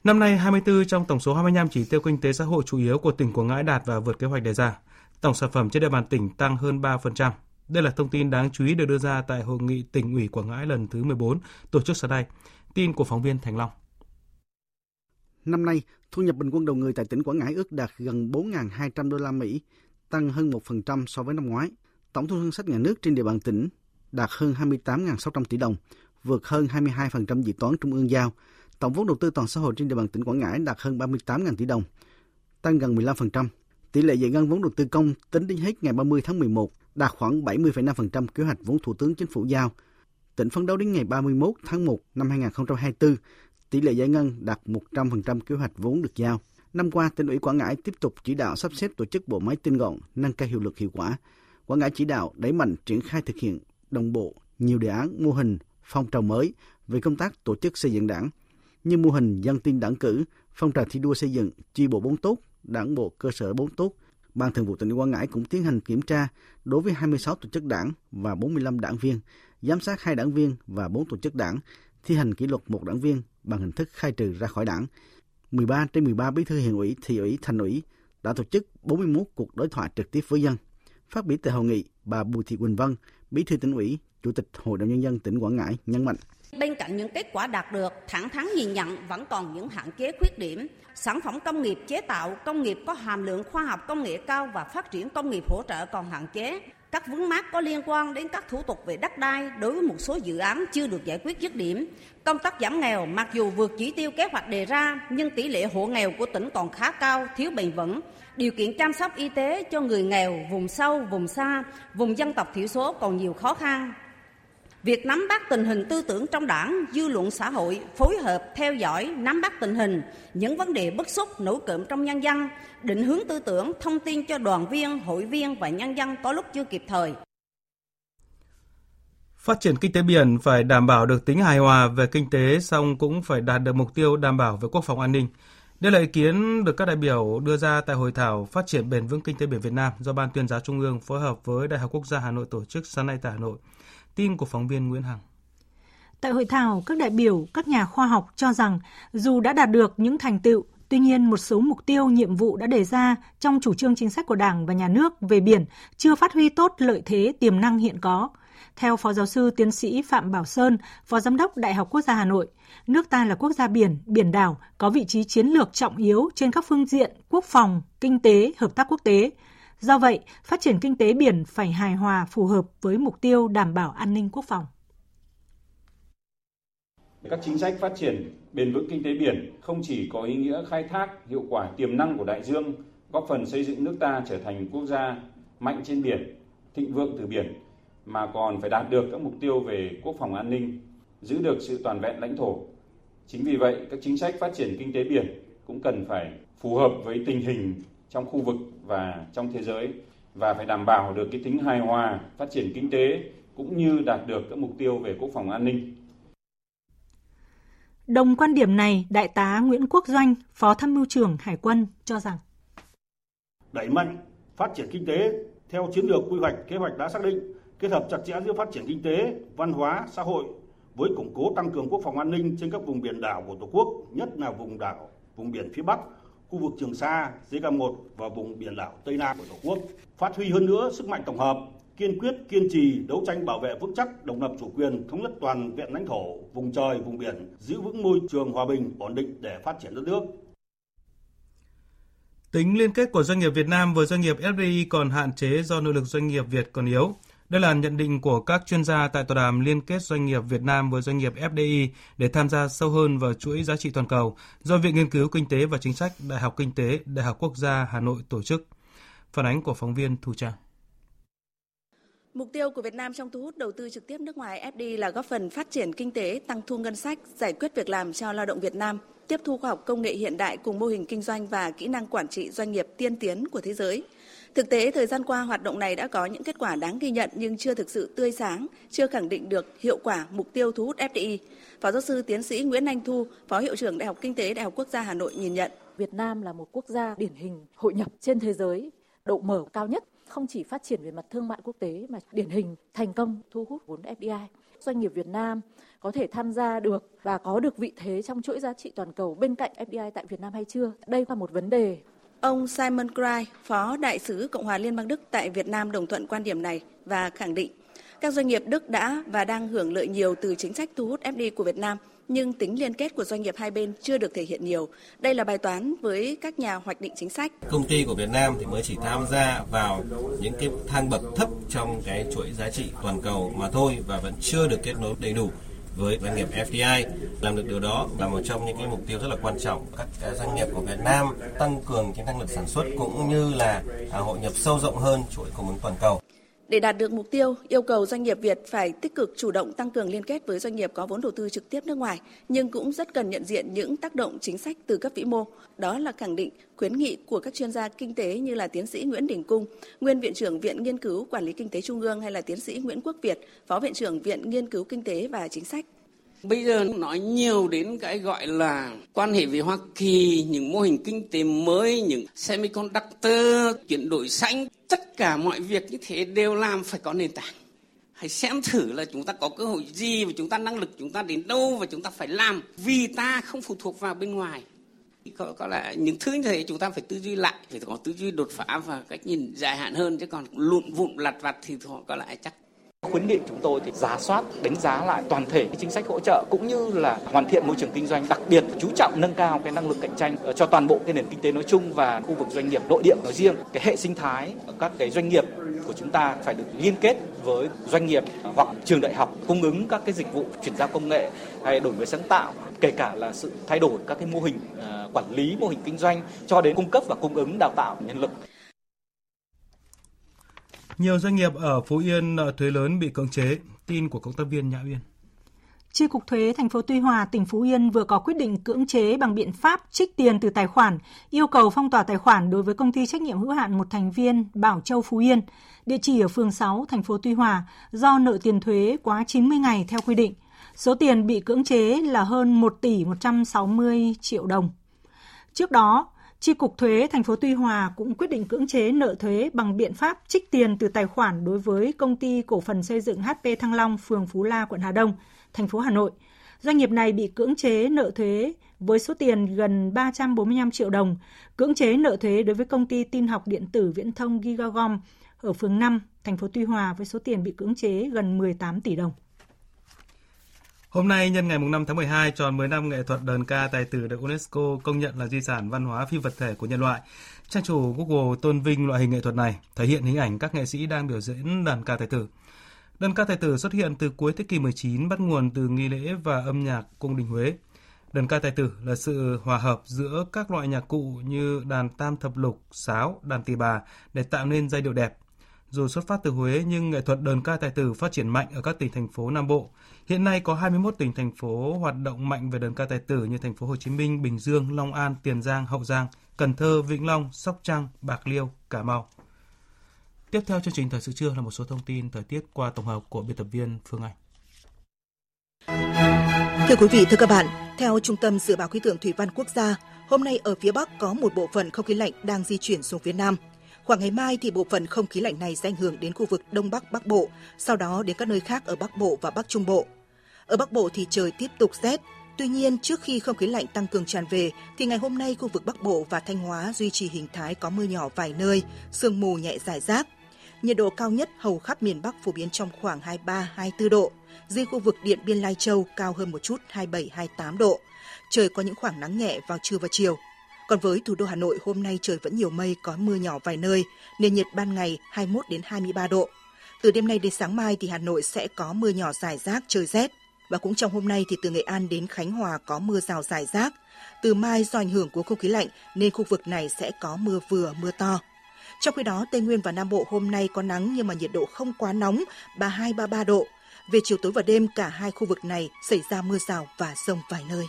Năm nay, hai mươi tư trong tổng số hai mươi lăm chỉ tiêu kinh tế xã hội chủ yếu của tỉnh Quảng Ngãi đạt và vượt kế hoạch đề ra. Tổng sản phẩm trên địa bàn tỉnh tăng hơn ba phần trăm. Đây là thông tin đáng chú ý được đưa ra tại Hội nghị Tỉnh ủy Quảng Ngãi lần thứ mười bốn tổ chức sáng nay. Tin của phóng viên Thành Long. Năm nay, thu nhập bình quân đầu người tại tỉnh Quảng Ngãi ước đạt gần bốn nghìn hai trăm đô la Mỹ, tăng hơn một phần trăm so với năm ngoái. Tổng thu ngân sách nhà nước trên địa bàn tỉnh đạt hơn hai mươi tám nghìn sáu trăm tỷ đồng, vượt hơn hai mươi hai phần trăm dự toán trung ương giao. Tổng vốn đầu tư toàn xã hội trên địa bàn tỉnh Quảng Ngãi đạt hơn ba mươi tám nghìn tỷ đồng, tăng gần mười lăm phần trăm. Tỷ lệ giải ngân vốn đầu tư công tính đến hết ngày ba mươi tháng mười một đạt khoảng bảy mươi phẩy năm phần trăm kế hoạch vốn Thủ tướng Chính phủ giao. Tỉnh phấn đấu đến ngày ba mươi mốt tháng một năm hai nghìn không trăm hai mươi tư, tỷ lệ giải ngân đạt một trăm phần trăm kế hoạch vốn được giao. Năm qua, tỉnh ủy Quảng Ngãi tiếp tục chỉ đạo sắp xếp tổ chức bộ máy tinh gọn, nâng cao hiệu lực hiệu quả. Quảng Ngãi chỉ đạo đẩy mạnh triển khai thực hiện đồng bộ nhiều đề án, mô hình, phong trào mới về công tác tổ chức xây dựng đảng như mô hình dân tin đảng cử, phong trào thi đua xây dựng, chi bộ bốn tốt, đảng bộ cơ sở bốn tốt. Ban thường vụ tỉnh ủy Quảng Ngãi cũng tiến hành kiểm tra đối với hai mươi sáu tổ chức đảng và bốn mươi lăm đảng viên, giám sát hai đảng viên và bốn tổ chức đảng, thi hành kỷ luật một đảng viên bằng hình thức khai trừ ra khỏi đảng. mười ba trên mười ba bí thư huyện ủy, thị ủy, thành ủy đã tổ chức bốn mươi mốt cuộc đối thoại trực tiếp với dân. Phát biểu tại hội nghị, bà Bùi Thị Quỳnh Vân, Bí thư Tỉnh ủy, Chủ tịch Hội đồng Nhân dân tỉnh Quảng Ngãi nhấn mạnh: bên cạnh những kết quả đạt được, thẳng thắn nhìn nhận vẫn còn những hạn chế, khuyết điểm. Sản phẩm công nghiệp chế tạo, công nghiệp có hàm lượng khoa học công nghệ cao và phát triển công nghiệp hỗ trợ còn hạn chế. Các vướng mắc có liên quan đến các thủ tục về đất đai đối với một số dự án chưa được giải quyết dứt điểm. Công tác giảm nghèo mặc dù vượt chỉ tiêu kế hoạch đề ra nhưng tỷ lệ hộ nghèo của tỉnh còn khá cao, thiếu bền vững. Điều kiện chăm sóc y tế cho người nghèo, vùng sâu, vùng xa, vùng dân tộc thiểu số còn nhiều khó khăn. Việc nắm bắt tình hình tư tưởng trong đảng, dư luận xã hội, phối hợp, theo dõi, nắm bắt tình hình, những vấn đề bức xúc, nổi cộm trong nhân dân, định hướng tư tưởng, thông tin cho đoàn viên, hội viên và nhân dân có lúc chưa kịp thời. Phát triển kinh tế biển phải đảm bảo được tính hài hòa về kinh tế, song cũng phải đạt được mục tiêu đảm bảo về quốc phòng an ninh. Đây là ý kiến được các đại biểu đưa ra tại Hội thảo Phát triển bền vững kinh tế biển Việt Nam do Ban Tuyên giáo Trung ương phối hợp với Đại học Quốc gia Hà Nội tổ chức sáng nay tại Hà Nội. Tin của phóng viên Nguyễn Hằng. Tại hội thảo, các đại biểu, các nhà khoa học cho rằng dù đã đạt được những thành tựu, tuy nhiên một số mục tiêu, nhiệm vụ đã đề ra trong chủ trương chính sách của Đảng và Nhà nước về biển chưa phát huy tốt lợi thế tiềm năng hiện có. Theo Phó Giáo sư Tiến sĩ Phạm Bảo Sơn, Phó Giám đốc Đại học Quốc gia Hà Nội, nước ta là quốc gia biển, biển đảo, có vị trí chiến lược trọng yếu trên các phương diện quốc phòng, kinh tế, hợp tác quốc tế. Do vậy, phát triển kinh tế biển phải hài hòa phù hợp với mục tiêu đảm bảo an ninh quốc phòng. Các chính sách phát triển bền vững kinh tế biển không chỉ có ý nghĩa khai thác hiệu quả tiềm năng của đại dương, góp phần xây dựng nước ta trở thành quốc gia mạnh trên biển, thịnh vượng từ biển, mà còn phải đạt được các mục tiêu về quốc phòng an ninh, giữ được sự toàn vẹn lãnh thổ. Chính vì vậy, các chính sách phát triển kinh tế biển cũng cần phải phù hợp với tình hình trong khu vực và trong thế giới và phải đảm bảo được cái tính hài hòa phát triển kinh tế cũng như đạt được các mục tiêu về quốc phòng an ninh. Đồng quan điểm này, Đại tá Nguyễn Quốc Doanh, Phó Tham mưu trưởng Hải quân cho rằng đẩy mạnh phát triển kinh tế theo chiến lược quy hoạch kế hoạch đã xác định, kết hợp chặt chẽ giữa phát triển kinh tế, văn hóa, xã hội với củng cố tăng cường quốc phòng an ninh trên các vùng biển đảo của Tổ quốc, nhất là vùng đảo, vùng biển phía Bắc, khu vực Trường Sa, D K một và vùng biển đảo Tây Nam của Tổ quốc, phát huy hơn nữa sức mạnh tổng hợp, kiên quyết, kiên trì đấu tranh bảo vệ vững chắc độc lập chủ quyền, thống nhất toàn vẹn lãnh thổ, vùng trời, vùng biển, giữ vững môi trường hòa bình, ổn định để phát triển đất nước. Tính liên kết của doanh nghiệp Việt Nam với doanh nghiệp F D I còn hạn chế do nội lực doanh nghiệp Việt còn yếu. Đây là nhận định của các chuyên gia tại tọa đàm liên kết doanh nghiệp Việt Nam với doanh nghiệp F D I để tham gia sâu hơn vào chuỗi giá trị toàn cầu do Viện Nghiên cứu Kinh tế và Chính sách Đại học Kinh tế Đại học Quốc gia Hà Nội tổ chức. Phản ánh của phóng viên Thu Trang. Mục tiêu của Việt Nam trong thu hút đầu tư trực tiếp nước ngoài F D I là góp phần phát triển kinh tế, tăng thu ngân sách, giải quyết việc làm cho lao động Việt Nam, tiếp thu khoa học công nghệ hiện đại cùng mô hình kinh doanh và kỹ năng quản trị doanh nghiệp tiên tiến của thế giới. Thực tế, thời gian qua, hoạt động này đã có những kết quả đáng ghi nhận nhưng chưa thực sự tươi sáng, chưa khẳng định được hiệu quả mục tiêu thu hút F D I. Phó giáo sư tiến sĩ Nguyễn Anh Thu, Phó Hiệu trưởng Đại học Kinh tế Đại học Quốc gia Hà Nội nhìn nhận. Việt Nam là một quốc gia điển hình hội nhập trên thế giới, độ mở cao nhất, không chỉ phát triển về mặt thương mại quốc tế mà điển hình thành công thu hút vốn F D I. Doanh nghiệp Việt Nam có thể tham gia được và có được vị thế trong chuỗi giá trị toàn cầu bên cạnh F D I tại Việt Nam hay chưa? Đây là một vấn đề. Ông Simon Gray, Phó Đại sứ Cộng hòa Liên bang Đức tại Việt Nam đồng thuận quan điểm này và khẳng định các doanh nghiệp Đức đã và đang hưởng lợi nhiều từ chính sách thu hút F D I của Việt Nam, nhưng tính liên kết của doanh nghiệp hai bên chưa được thể hiện nhiều. Đây là bài toán với các nhà hoạch định chính sách. Công ty của Việt Nam thì mới chỉ tham gia vào những cái thang bậc thấp trong cái chuỗi giá trị toàn cầu mà thôi và vẫn chưa được kết nối đầy đủ với doanh nghiệp F D I. Làm được điều đó là một trong những cái mục tiêu rất là quan trọng. Các doanh nghiệp của Việt Nam tăng cường cái năng lực sản xuất cũng như là hội nhập sâu rộng hơn chuỗi cung ứng toàn cầu. Để đạt được mục tiêu, yêu cầu doanh nghiệp Việt phải tích cực chủ động tăng cường liên kết với doanh nghiệp có vốn đầu tư trực tiếp nước ngoài, nhưng cũng rất cần nhận diện những tác động chính sách từ cấp vĩ mô. Đó là khẳng định, khuyến nghị của các chuyên gia kinh tế như là tiến sĩ Nguyễn Đình Cung, nguyên Viện trưởng Viện Nghiên cứu Quản lý Kinh tế Trung ương hay là tiến sĩ Nguyễn Quốc Việt, Phó Viện trưởng Viện Nghiên cứu Kinh tế và Chính sách. Bây giờ nói nhiều đến cái gọi là quan hệ với Hoa Kỳ, những mô hình kinh tế mới, những semiconductor, chuyển đổi xanh, tất cả mọi việc như thế đều làm phải có nền tảng. Hãy xem thử là chúng ta có cơ hội gì và chúng ta năng lực chúng ta đến đâu và chúng ta phải làm vì ta không phụ thuộc vào bên ngoài. Có, có lẽ những thứ như thế chúng ta phải tư duy lại, phải có tư duy đột phá và cách nhìn dài hạn hơn chứ còn lụn vụn lặt vặt thì họ có lẽ chắc. Khuyến nghị chúng tôi thì rà soát, đánh giá lại toàn thể cái chính sách hỗ trợ cũng như là hoàn thiện môi trường kinh doanh, đặc biệt chú trọng nâng cao cái năng lực cạnh tranh cho toàn bộ cái nền kinh tế nói chung và khu vực doanh nghiệp nội địa nói riêng. Cái hệ sinh thái các cái doanh nghiệp của chúng ta phải được liên kết với doanh nghiệp hoặc trường đại học cung ứng các cái dịch vụ chuyển giao công nghệ hay đổi mới sáng tạo, kể cả là sự thay đổi các cái mô hình quản lý, mô hình kinh doanh cho đến cung cấp và cung ứng đào tạo nhân lực. Nhiều doanh nghiệp ở Phú Yên nợ thuế lớn bị cưỡng chế. Tin của cộng tác viên Nhã Uyên. Chi cục thuế thành phố Tuy Hòa, tỉnh Phú Yên vừa có quyết định cưỡng chế bằng biện pháp trích tiền từ tài khoản, yêu cầu phong tỏa tài khoản đối với công ty trách nhiệm hữu hạn một thành viên Bảo Châu Phú Yên, địa chỉ ở phường sáu, thành phố Tuy Hòa, do nợ tiền thuế quá chín mươi ngày theo quy định. Số tiền bị cưỡng chế là hơn một tỷ một trăm sáu mươi triệu đồng. Trước đó, Chi cục thuế thành phố Tuy Hòa cũng quyết định cưỡng chế nợ thuế bằng biện pháp trích tiền từ tài khoản đối với công ty cổ phần xây dựng hát pê Thăng Long, phường Phú La, quận Hà Đông, thành phố Hà Nội. Doanh nghiệp này bị cưỡng chế nợ thuế với số tiền gần ba trăm bốn mươi lăm triệu đồng, cưỡng chế nợ thuế đối với công ty tin học điện tử viễn thông Gigacom ở phường năm, thành phố Tuy Hòa với số tiền bị cưỡng chế gần mười tám tỷ đồng. Hôm nay, nhân ngày năm tháng mười hai, tròn mười năm nghệ thuật đờn ca tài tử được UNESCO công nhận là di sản văn hóa phi vật thể của nhân loại. Trang chủ Google tôn vinh loại hình nghệ thuật này, thể hiện hình ảnh các nghệ sĩ đang biểu diễn đờn ca tài tử. Đờn ca tài tử xuất hiện từ cuối thế kỷ mười chín, bắt nguồn từ nghi lễ và âm nhạc cung đình Huế. Đờn ca tài tử là sự hòa hợp giữa các loại nhạc cụ như đàn tam thập lục, sáo, đàn tỳ bà để tạo nên giai điệu đẹp. Dù xuất phát từ Huế nhưng nghệ thuật đờn ca tài tử phát triển mạnh ở các tỉnh thành phố Nam Bộ. Hiện nay có hai mươi mốt tỉnh thành phố hoạt động mạnh về đờn ca tài tử như thành phố Hồ Chí Minh, Bình Dương, Long An, Tiền Giang, Hậu Giang, Cần Thơ, Vĩnh Long, Sóc Trăng, Bạc Liêu, Cà Mau. Tiếp theo chương trình thời sự trưa là một số thông tin thời tiết qua tổng hợp của biên tập viên Phương Anh. Thưa quý vị, thưa các bạn, theo Trung tâm Dự báo Khí tượng Thủy văn Quốc gia, hôm nay ở phía Bắc có một bộ phận không khí lạnh đang di chuyển xuống phía Nam. Khoảng ngày mai thì bộ phận không khí lạnh này sẽ ảnh hưởng đến khu vực Đông Bắc Bắc Bộ, sau đó đến các nơi khác ở Bắc Bộ và Bắc Trung Bộ. Ở Bắc Bộ thì trời tiếp tục rét, tuy nhiên trước khi không khí lạnh tăng cường tràn về thì ngày hôm nay khu vực Bắc Bộ và Thanh Hóa duy trì hình thái có mưa nhỏ vài nơi, sương mù nhẹ rải rác. Nhiệt độ cao nhất hầu khắp miền Bắc phổ biến trong khoảng hai mươi ba đến hai mươi bốn độ, riêng khu vực Điện Biên Lai Châu cao hơn một chút hai mươi bảy đến hai mươi tám độ. Trời có những khoảng nắng nhẹ vào trưa và chiều. Còn với thủ đô Hà Nội, hôm nay trời vẫn nhiều mây, có mưa nhỏ vài nơi, nền nhiệt ban ngày hai mươi mốt đến hai mươi ba độ. Từ đêm nay đến sáng mai thì Hà Nội sẽ có mưa nhỏ rải rác, trời rét. Và cũng trong hôm nay thì từ Nghệ An đến Khánh Hòa có mưa rào rải rác. Từ mai do ảnh hưởng của không khí lạnh nên khu vực này sẽ có mưa vừa, mưa to. Trong khi đó, Tây Nguyên và Nam Bộ hôm nay có nắng nhưng mà nhiệt độ không quá nóng, ba mươi hai đến ba mươi ba độ. Về chiều tối và đêm, cả hai khu vực này xảy ra mưa rào và dông vài nơi.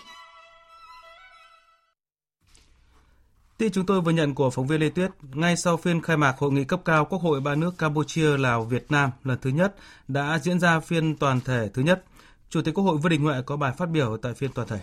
Tin chúng tôi vừa nhận của phóng viên Lê Tuyết, ngay sau phiên khai mạc hội nghị cấp cao Quốc hội ba nước Campuchia, Lào, Việt Nam lần thứ nhất đã diễn ra phiên toàn thể thứ nhất. Chủ tịch Quốc hội Vương Đình Huệ có bài phát biểu tại phiên toàn thể.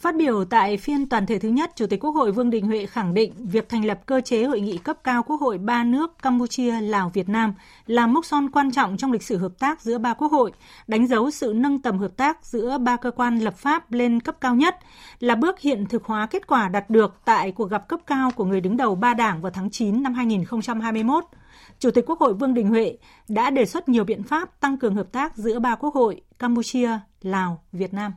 Phát biểu tại phiên toàn thể thứ nhất, Chủ tịch Quốc hội Vương Đình Huệ khẳng định việc thành lập cơ chế hội nghị cấp cao Quốc hội ba nước Campuchia, Lào, Việt Nam là mốc son quan trọng trong lịch sử hợp tác giữa ba quốc hội, đánh dấu sự nâng tầm hợp tác giữa ba cơ quan lập pháp lên cấp cao nhất, là bước hiện thực hóa kết quả đạt được tại cuộc gặp cấp cao của người đứng đầu ba đảng vào tháng chín năm hai nghìn không trăm hai mươi mốt. Chủ tịch Quốc hội Vương Đình Huệ đã đề xuất nhiều biện pháp tăng cường hợp tác giữa ba quốc hội Campuchia, Lào, Việt Nam.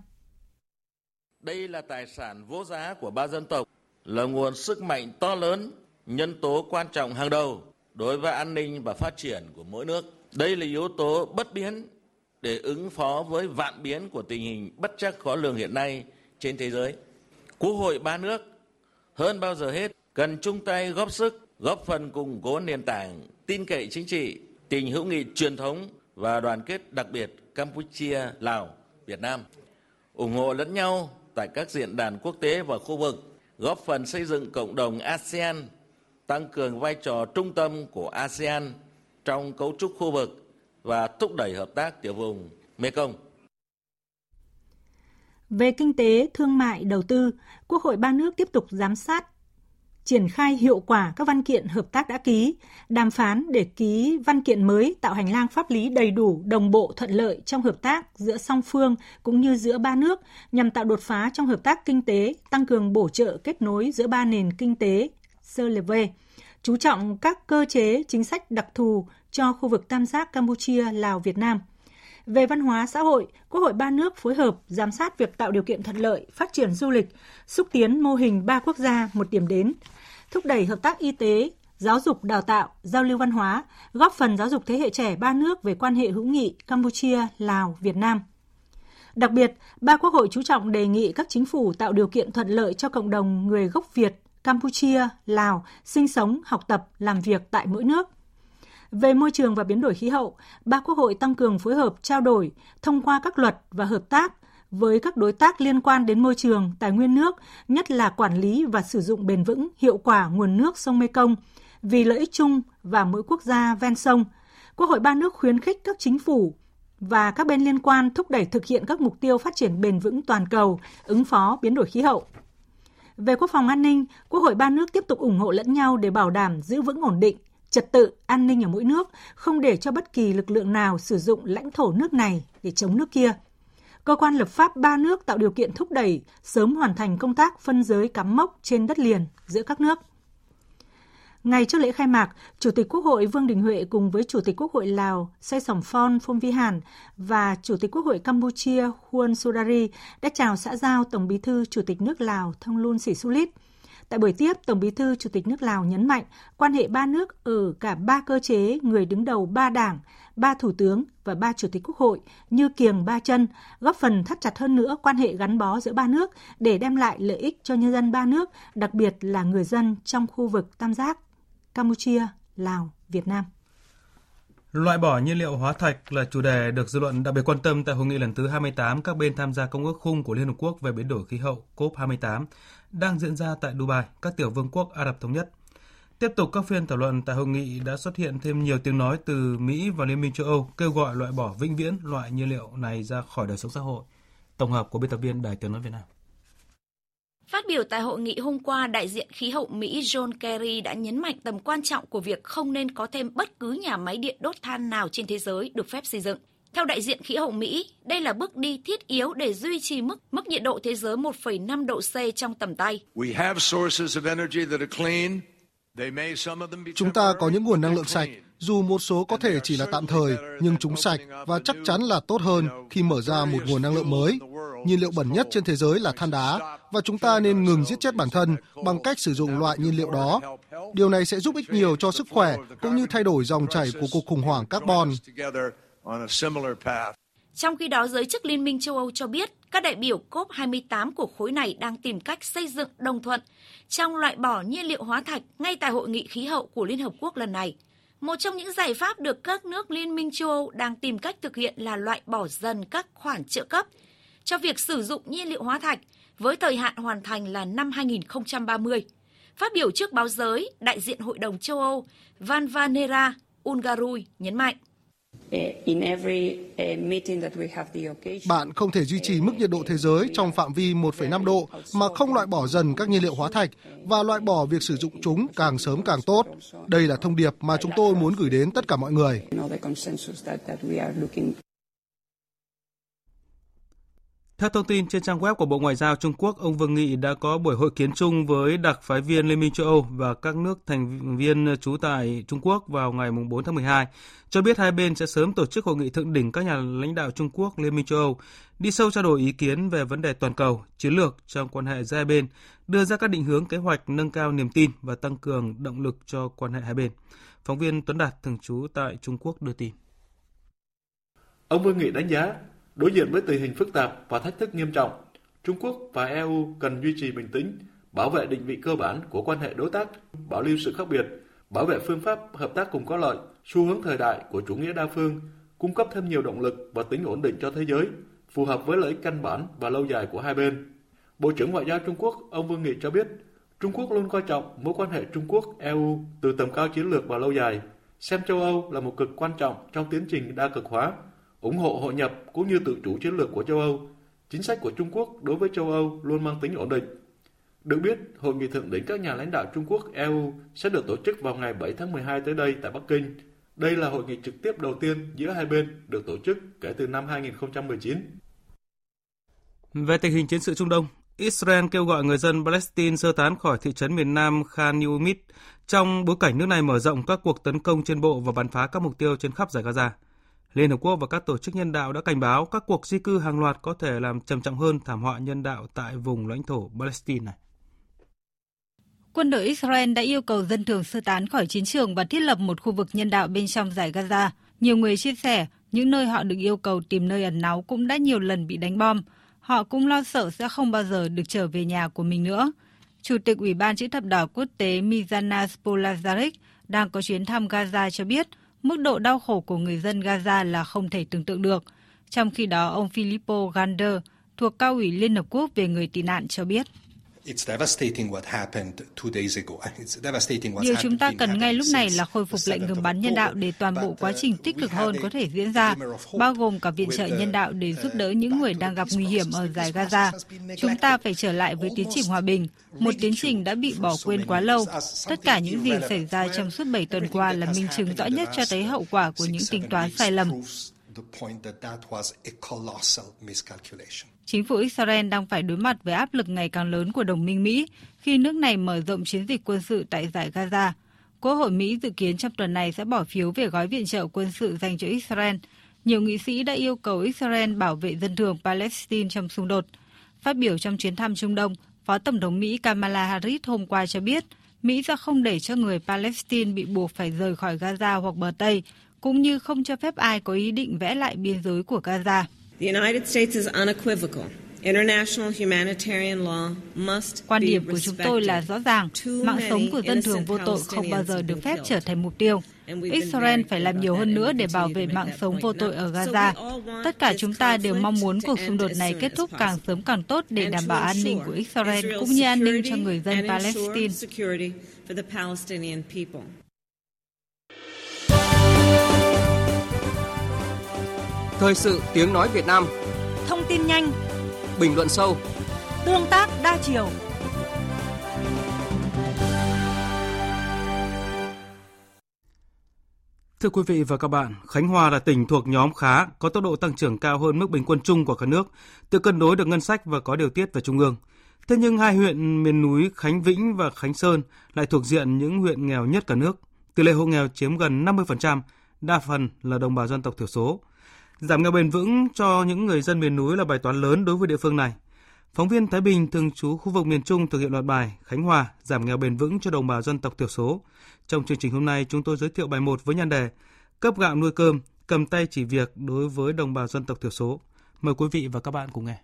Đây là tài sản vô giá của ba dân tộc, là nguồn sức mạnh to lớn, nhân tố quan trọng hàng đầu đối với an ninh và phát triển của mỗi nước. Đây là yếu tố bất biến để ứng phó với vạn biến của tình hình bất trắc khó lường hiện nay trên thế giới. Quốc hội ba nước hơn bao giờ hết cần chung tay góp sức, góp phần củng cố nền tảng tin cậy chính trị, tình hữu nghị truyền thống và đoàn kết đặc biệt Campuchia, Lào, Việt Nam, ủng hộ lẫn nhau tại các diễn đàn quốc tế và khu vực, góp phần xây dựng cộng đồng a sê an, tăng cường vai trò trung tâm của a sê an trong cấu trúc khu vực và thúc đẩy hợp tác tiểu vùng Mekong. Về kinh tế, thương mại, đầu tư, Quốc hội ba nước tiếp tục giám sát, triển khai hiệu quả các văn kiện hợp tác đã ký, đàm phán để ký văn kiện mới tạo hành lang pháp lý đầy đủ, đồng bộ, thuận lợi trong hợp tác giữa song phương cũng như giữa ba nước nhằm tạo đột phá trong hợp tác kinh tế, tăng cường bổ trợ kết nối giữa ba nền kinh tế xê lờ vê, chú trọng các cơ chế, chính sách đặc thù cho khu vực tam giác Campuchia, Lào, Việt Nam. Về văn hóa xã hội, Quốc hội ba nước phối hợp giám sát việc tạo điều kiện thuận lợi, phát triển du lịch, xúc tiến mô hình ba quốc gia, một điểm đến, thúc đẩy hợp tác y tế, giáo dục đào tạo, giao lưu văn hóa, góp phần giáo dục thế hệ trẻ ba nước về quan hệ hữu nghị Campuchia, Lào, Việt Nam. Đặc biệt, ba quốc hội chú trọng đề nghị các chính phủ tạo điều kiện thuận lợi cho cộng đồng người gốc Việt, Campuchia, Lào sinh sống, học tập, làm việc tại mỗi nước. Về môi trường và biến đổi khí hậu, ba quốc hội tăng cường phối hợp trao đổi, thông qua các luật và hợp tác với các đối tác liên quan đến môi trường, tài nguyên nước, nhất là quản lý và sử dụng bền vững, hiệu quả nguồn nước sông Mekong, vì lợi ích chung và mỗi quốc gia ven sông. Quốc hội ba nước khuyến khích các chính phủ và các bên liên quan thúc đẩy thực hiện các mục tiêu phát triển bền vững toàn cầu, ứng phó biến đổi khí hậu. Về quốc phòng an ninh, Quốc hội ba nước tiếp tục ủng hộ lẫn nhau để bảo đảm giữ vững ổn định, trật tự, an ninh ở mỗi nước, không để cho bất kỳ lực lượng nào sử dụng lãnh thổ nước này để chống nước kia. Cơ quan lập pháp ba nước tạo điều kiện thúc đẩy sớm hoàn thành công tác phân giới cắm mốc trên đất liền giữa các nước. Ngày trước lễ khai mạc, Chủ tịch Quốc hội Vương Đình Huệ cùng với Chủ tịch Quốc hội Lào Say Somphone Phomvihane và Chủ tịch Quốc hội Campuchia Hun Sudari đã chào xã giao Tổng Bí thư Chủ tịch nước Lào Thongloun Sisoulith. Tại buổi tiếp, Tổng Bí thư Chủ tịch nước Lào nhấn mạnh quan hệ ba nước ở cả ba cơ chế người đứng đầu ba đảng, ba thủ tướng và ba Chủ tịch Quốc hội như kiềng ba chân, góp phần thắt chặt hơn nữa quan hệ gắn bó giữa ba nước để đem lại lợi ích cho nhân dân ba nước, đặc biệt là người dân trong khu vực tam giác Campuchia, Lào, Việt Nam. Loại bỏ nhiên liệu hóa thạch là chủ đề được dư luận đặc biệt quan tâm tại hội nghị lần thứ hai mươi tám các bên tham gia Công ước Khung của Liên Hợp Quốc về biến đổi khí hậu C O P hai mươi tám đang diễn ra tại Dubai, các tiểu vương quốc Ả Rập Thống Nhất. Tiếp tục các phiên thảo luận tại hội nghị đã xuất hiện thêm nhiều tiếng nói từ Mỹ và Liên minh châu Âu kêu gọi loại bỏ vĩnh viễn loại nhiên liệu này ra khỏi đời sống xã hội. Tổng hợp của biên tập viên Đài Tiếng nói Việt Nam. Phát biểu tại hội nghị hôm qua, đại diện khí hậu Mỹ John Kerry đã nhấn mạnh tầm quan trọng của việc không nên có thêm bất cứ nhà máy điện đốt than nào trên thế giới được phép xây dựng. Theo đại diện khí hậu Mỹ, đây là bước đi thiết yếu để duy trì mức mức nhiệt độ thế giới một phẩy năm độ C trong tầm tay. Chúng ta có những nguồn năng lượng sạch, dù một số có thể chỉ là tạm thời, nhưng chúng sạch và chắc chắn là tốt hơn khi mở ra một nguồn năng lượng mới. Nhiên liệu bẩn nhất trên thế giới là than đá, và chúng ta nên ngừng giết chết bản thân bằng cách sử dụng loại nhiên liệu đó. Điều này sẽ giúp ích nhiều cho sức khỏe cũng như thay đổi dòng chảy của cuộc khủng hoảng carbon. Trong khi đó, giới chức Liên minh châu Âu cho biết các đại biểu C O P hai mươi tám của khối này đang tìm cách xây dựng đồng thuận trong loại bỏ nhiên liệu hóa thạch ngay tại hội nghị khí hậu của Liên Hợp Quốc lần này. Một trong những giải pháp được các nước Liên minh châu Âu đang tìm cách thực hiện là loại bỏ dần các khoản trợ cấp cho việc sử dụng nhiên liệu hóa thạch với thời hạn hoàn thành là năm hai không ba không. Phát biểu trước báo giới, đại diện Hội đồng châu Âu Vanvanera Ungarui nhấn mạnh. Bạn không thể duy trì mức nhiệt độ thế giới trong phạm vi một phẩy năm độ mà không loại bỏ dần các nhiên liệu hóa thạch và loại bỏ việc sử dụng chúng càng sớm càng tốt. Đây là thông điệp mà chúng tôi muốn gửi đến tất cả mọi người. Theo thông tin trên trang web của Bộ Ngoại giao Trung Quốc, ông Vương Nghị đã có buổi hội kiến chung với đặc phái viên Liên minh châu Âu và các nước thành viên trú tại Trung Quốc vào ngày bốn tháng mười hai, cho biết hai bên sẽ sớm tổ chức hội nghị thượng đỉnh các nhà lãnh đạo Trung Quốc, Liên minh châu Âu, đi sâu trao đổi ý kiến về vấn đề toàn cầu, chiến lược trong quan hệ giữa hai bên, đưa ra các định hướng kế hoạch nâng cao niềm tin và tăng cường động lực cho quan hệ hai bên. Phóng viên Tuấn Đạt, thường trú tại Trung Quốc đưa tin. Ông Vương Nghị đánh giá, đối diện với tình hình phức tạp và thách thức nghiêm trọng, Trung Quốc và E U cần duy trì bình tĩnh, bảo vệ định vị cơ bản của quan hệ đối tác, bảo lưu sự khác biệt, bảo vệ phương pháp hợp tác cùng có lợi, xu hướng thời đại của chủ nghĩa đa phương, cung cấp thêm nhiều động lực và tính ổn định cho thế giới, phù hợp với lợi ích căn bản và lâu dài của hai bên. Bộ trưởng Ngoại giao Trung Quốc, ông Vương Nghị cho biết, Trung Quốc luôn coi trọng mối quan hệ Trung Quốc-E U từ tầm cao chiến lược và lâu dài, xem châu Âu là một cực quan trọng trong tiến trình đa cực hóa, ủng hộ hội nhập cũng như tự chủ chiến lược của châu Âu. Chính sách của Trung Quốc đối với châu Âu luôn mang tính ổn định. Được biết, hội nghị thượng đỉnh các nhà lãnh đạo Trung Quốc E U sẽ được tổ chức vào ngày bảy tháng mười hai tới đây tại Bắc Kinh. Đây là hội nghị trực tiếp đầu tiên giữa hai bên được tổ chức kể từ năm hai không một chín. Về tình hình chiến sự Trung Đông, Israel kêu gọi người dân Palestine sơ tán khỏi thị trấn miền Nam Khan Younis trong bối cảnh nước này mở rộng các cuộc tấn công trên bộ và bắn phá các mục tiêu trên khắp dải Gaza. Liên Hợp Quốc và các tổ chức nhân đạo đã cảnh báo các cuộc di cư hàng loạt có thể làm trầm trọng hơn thảm họa nhân đạo tại vùng lãnh thổ Palestine này. Quân đội Israel đã yêu cầu dân thường sơ tán khỏi chiến trường và thiết lập một khu vực nhân đạo bên trong dải Gaza. Nhiều người chia sẻ, những nơi họ được yêu cầu tìm nơi ẩn náu cũng đã nhiều lần bị đánh bom. Họ cũng lo sợ sẽ không bao giờ được trở về nhà của mình nữa. Chủ tịch Ủy ban Chữ thập đỏ quốc tế Mizana Spolazaric đang có chuyến thăm Gaza cho biết mức độ đau khổ của người dân Gaza là không thể tưởng tượng được. Trong khi đó, ông Filippo Gander thuộc Cao ủy Liên Hợp Quốc về người tị nạn cho biết. Điều chúng ta cần ngay lúc này là khôi phục lệnh ngừng bắn nhân đạo để toàn bộ quá trình tích cực hơn có thể diễn ra, bao gồm cả viện trợ nhân đạo để giúp đỡ những người đang gặp nguy hiểm ở dải Gaza. Chúng ta phải trở lại với tiến trình hòa bình, một tiến trình đã bị bỏ quên quá lâu. Tất cả những gì xảy ra trong suốt bảy tuần qua là minh chứng rõ nhất cho thấy hậu quả của những tính toán sai lầm. Chính phủ Israel đang phải đối mặt với áp lực ngày càng lớn của đồng minh Mỹ khi nước này mở rộng chiến dịch quân sự tại dải Gaza. Quốc hội Mỹ dự kiến trong tuần này sẽ bỏ phiếu về gói viện trợ quân sự dành cho Israel. Nhiều nghị sĩ đã yêu cầu Israel bảo vệ dân thường Palestine trong xung đột. Phát biểu trong chuyến thăm Trung Đông, Phó Tổng thống Mỹ Kamala Harris hôm qua cho biết Mỹ sẽ không để cho người Palestine bị buộc phải rời khỏi Gaza hoặc bờ Tây, cũng như không cho phép ai có ý định vẽ lại biên giới của Gaza. Quan điểm của chúng tôi là rõ ràng, mạng sống của dân thường vô tội không bao giờ được phép trở thành mục tiêu. Israel phải làm nhiều hơn nữa để bảo vệ mạng sống vô tội ở Gaza. Tất cả chúng ta đều mong muốn cuộc xung đột này kết thúc càng sớm càng tốt để đảm bảo an ninh của Israel cũng như an ninh cho người dân Palestine. Thời sự tiếng nói Việt Nam. Thông tin nhanh, bình luận sâu, tương tác đa chiều. Thưa quý vị và các bạn, Khánh Hòa là tỉnh thuộc nhóm khá, có tốc độ tăng trưởng cao hơn mức bình quân chung của cả nước, tự cân đối được ngân sách và có điều tiết về trung ương. Thế nhưng hai huyện miền núi Khánh Vĩnh và Khánh Sơn lại thuộc diện những huyện nghèo nhất cả nước. Tỷ lệ hộ nghèo chiếm gần năm mươi phần trăm, đa phần là đồng bào dân tộc thiểu số. Giảm nghèo bền vững cho những người dân miền núi là bài toán lớn đối với địa phương này. Phóng viên Thái Bình thường trú khu vực miền Trung thực hiện loạt bài Khánh Hòa giảm nghèo bền vững cho đồng bào dân tộc thiểu số. Trong chương trình hôm nay, chúng tôi giới thiệu bài một với nhan đề Cấp gạo nuôi cơm, cầm tay chỉ việc đối với đồng bào dân tộc thiểu số. Mời quý vị và các bạn cùng nghe.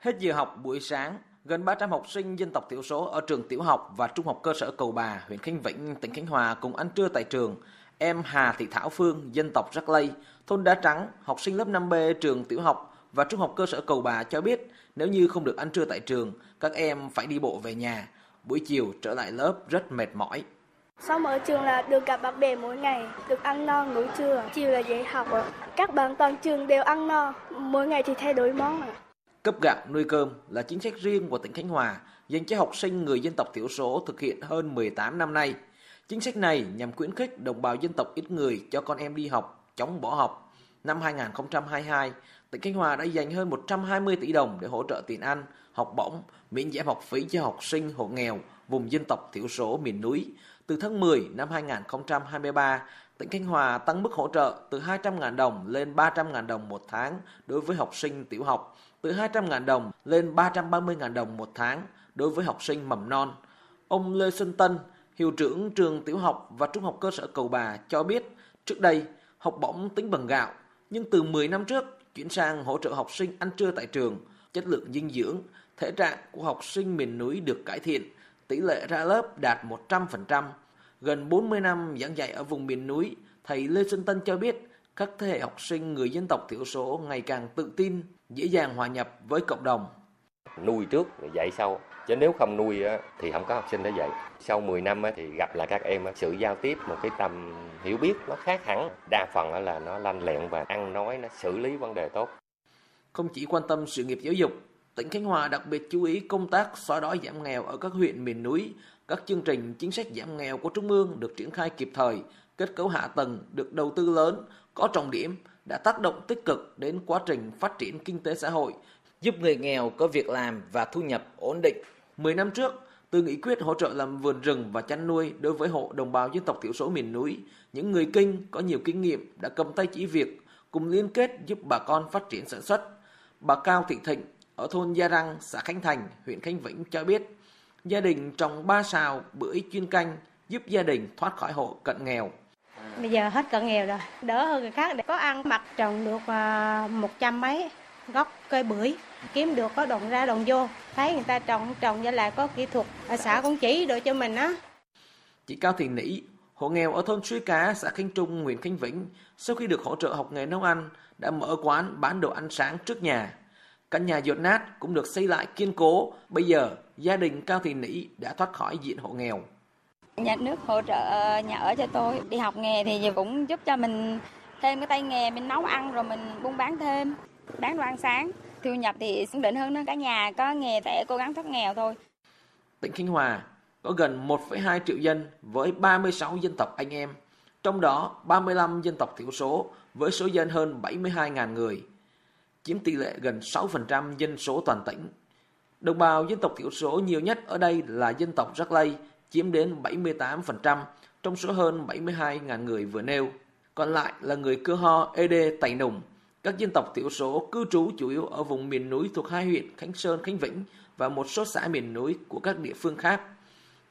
Hết giờ học buổi sáng, gần ba trăm học sinh dân tộc thiểu số ở trường tiểu học và trung học cơ sở Cầu Bà, huyện Khánh Vĩnh, tỉnh Khánh Hòa cùng ăn trưa tại trường. Em Hà Thị Thảo Phương, dân tộc Rắc Lây, thôn Đá Trắng, học sinh lớp năm B trường tiểu học và trung học cơ sở Cầu Bà cho biết nếu như không được ăn trưa tại trường, các em phải đi bộ về nhà. Buổi chiều trở lại lớp rất mệt mỏi. Xong ở trường là được gặp bạn bè mỗi ngày, được ăn no ngủ trưa, chiều là dạy học. Các bạn toàn trường đều ăn no, mỗi ngày thì thay đổi món. Cấp gạo nuôi cơm là chính sách riêng của tỉnh Khánh Hòa dành cho học sinh người dân tộc thiểu số thực hiện hơn mười tám năm nay. Chính sách này nhằm khuyến khích đồng bào dân tộc ít người cho con em đi học, chống bỏ học. Năm hai không hai hai, tỉnh Khánh Hòa đã dành hơn một trăm hai mươi tỷ đồng để hỗ trợ tiền ăn, học bổng, miễn giảm học phí cho học sinh hộ nghèo vùng dân tộc thiểu số miền núi. Từ tháng mười năm hai không hai ba, tỉnh Khánh Hòa tăng mức hỗ trợ từ hai trăm nghìn đồng lên ba trăm nghìn đồng một tháng đối với học sinh tiểu học, từ hai trăm nghìn đồng lên ba trăm ba mươi nghìn đồng một tháng đối với học sinh mầm non. Ông Lê Xuân Tân, hiệu trưởng trường tiểu học và trung học cơ sở Cầu Bà cho biết trước đây học bổng tính bằng gạo, nhưng từ mười năm trước chuyển sang hỗ trợ học sinh ăn trưa tại trường, chất lượng dinh dưỡng, thể trạng của học sinh miền núi được cải thiện, tỷ lệ ra lớp đạt một trăm phần trăm. Gần bốn mươi năm giảng dạy ở vùng miền núi, thầy Lê Xuân Tân cho biết các thế hệ học sinh người dân tộc thiểu số ngày càng tự tin, dễ dàng hòa nhập với cộng đồng. Nuôi trước, dạy sau. Chứ nếu không nuôi thì không có học sinh để dạy. Sau mười năm thì gặp lại các em, sự giao tiếp, một cái tầm hiểu biết nó khác hẳn. Đa phần là nó lanh lẹn và ăn nói, nó xử lý vấn đề tốt. Không chỉ quan tâm sự nghiệp giáo dục, tỉnh Khánh Hòa đặc biệt chú ý công tác xóa đói giảm nghèo ở các huyện miền núi. Các chương trình chính sách giảm nghèo của Trung ương được triển khai kịp thời, kết cấu hạ tầng được đầu tư lớn, có trọng điểm, đã tác động tích cực đến quá trình phát triển kinh tế xã hội, giúp người nghèo có việc làm và thu nhập ổn định. mười năm trước, từ nghị quyết hỗ trợ làm vườn rừng và chăn nuôi đối với hộ đồng bào dân tộc thiểu số miền núi, những người Kinh có nhiều kinh nghiệm đã cầm tay chỉ việc, cùng liên kết giúp bà con phát triển sản xuất. Bà Cao Thị Thịnh ở thôn Gia Răng, xã Khánh Thành, huyện Khánh Vĩnh cho biết, gia đình trồng ba sào bưởi chuyên canh giúp gia đình thoát khỏi hộ cận nghèo. Bây giờ hết cận nghèo rồi, đỡ hơn người khác, để có ăn mặc, trồng được một trăm mấy gốc cây bưởi, kiếm được có đồng ra đồng vô, thấy người ta trồng trồng ra lại có kỹ thuật, ở xã cũng chỉ đợi cho mình á. Chị Cao Thị Nĩ, hộ nghèo ở thôn Suối Cá, xã Khánh Trung, huyện Khánh Vĩnh, sau khi được hỗ trợ học nghề nấu ăn đã mở quán bán đồ ăn sáng trước nhà. Căn nhà dột nát cũng được xây lại kiên cố. Bây giờ gia đình Cao Thị Nĩ đã thoát khỏi diện hộ nghèo. Nhà nước hỗ trợ nhà ở cho tôi, đi học nghề thì cũng giúp cho mình thêm cái tay nghề, mình nấu ăn rồi mình buôn bán thêm, bán đồ ăn sáng, thu nhập thì ổn định hơn đó. Cả nhà có nghề để cố gắng thoát nghèo thôi. Tỉnh Khánh Hòa có gần một phẩy hai triệu dân với ba mươi sáu dân tộc anh em, trong đó ba mươi lăm dân tộc thiểu số với số dân hơn bảy mươi hai nghìn người, chiếm tỷ lệ gần sáu phần trăm dân số toàn tỉnh. Đồng bào dân tộc thiểu số nhiều nhất ở đây là dân tộc Rắc Lây, chiếm đến bảy mươi tám phần trăm trong số hơn bảy mươi hai nghìn người vừa nêu. Còn lại là người Cơ Ho, Ê Đê, Tày Nùng. Các dân tộc thiểu số cư trú chủ yếu ở vùng miền núi thuộc hai huyện Khánh Sơn, Khánh Vĩnh và một số xã miền núi của các địa phương khác.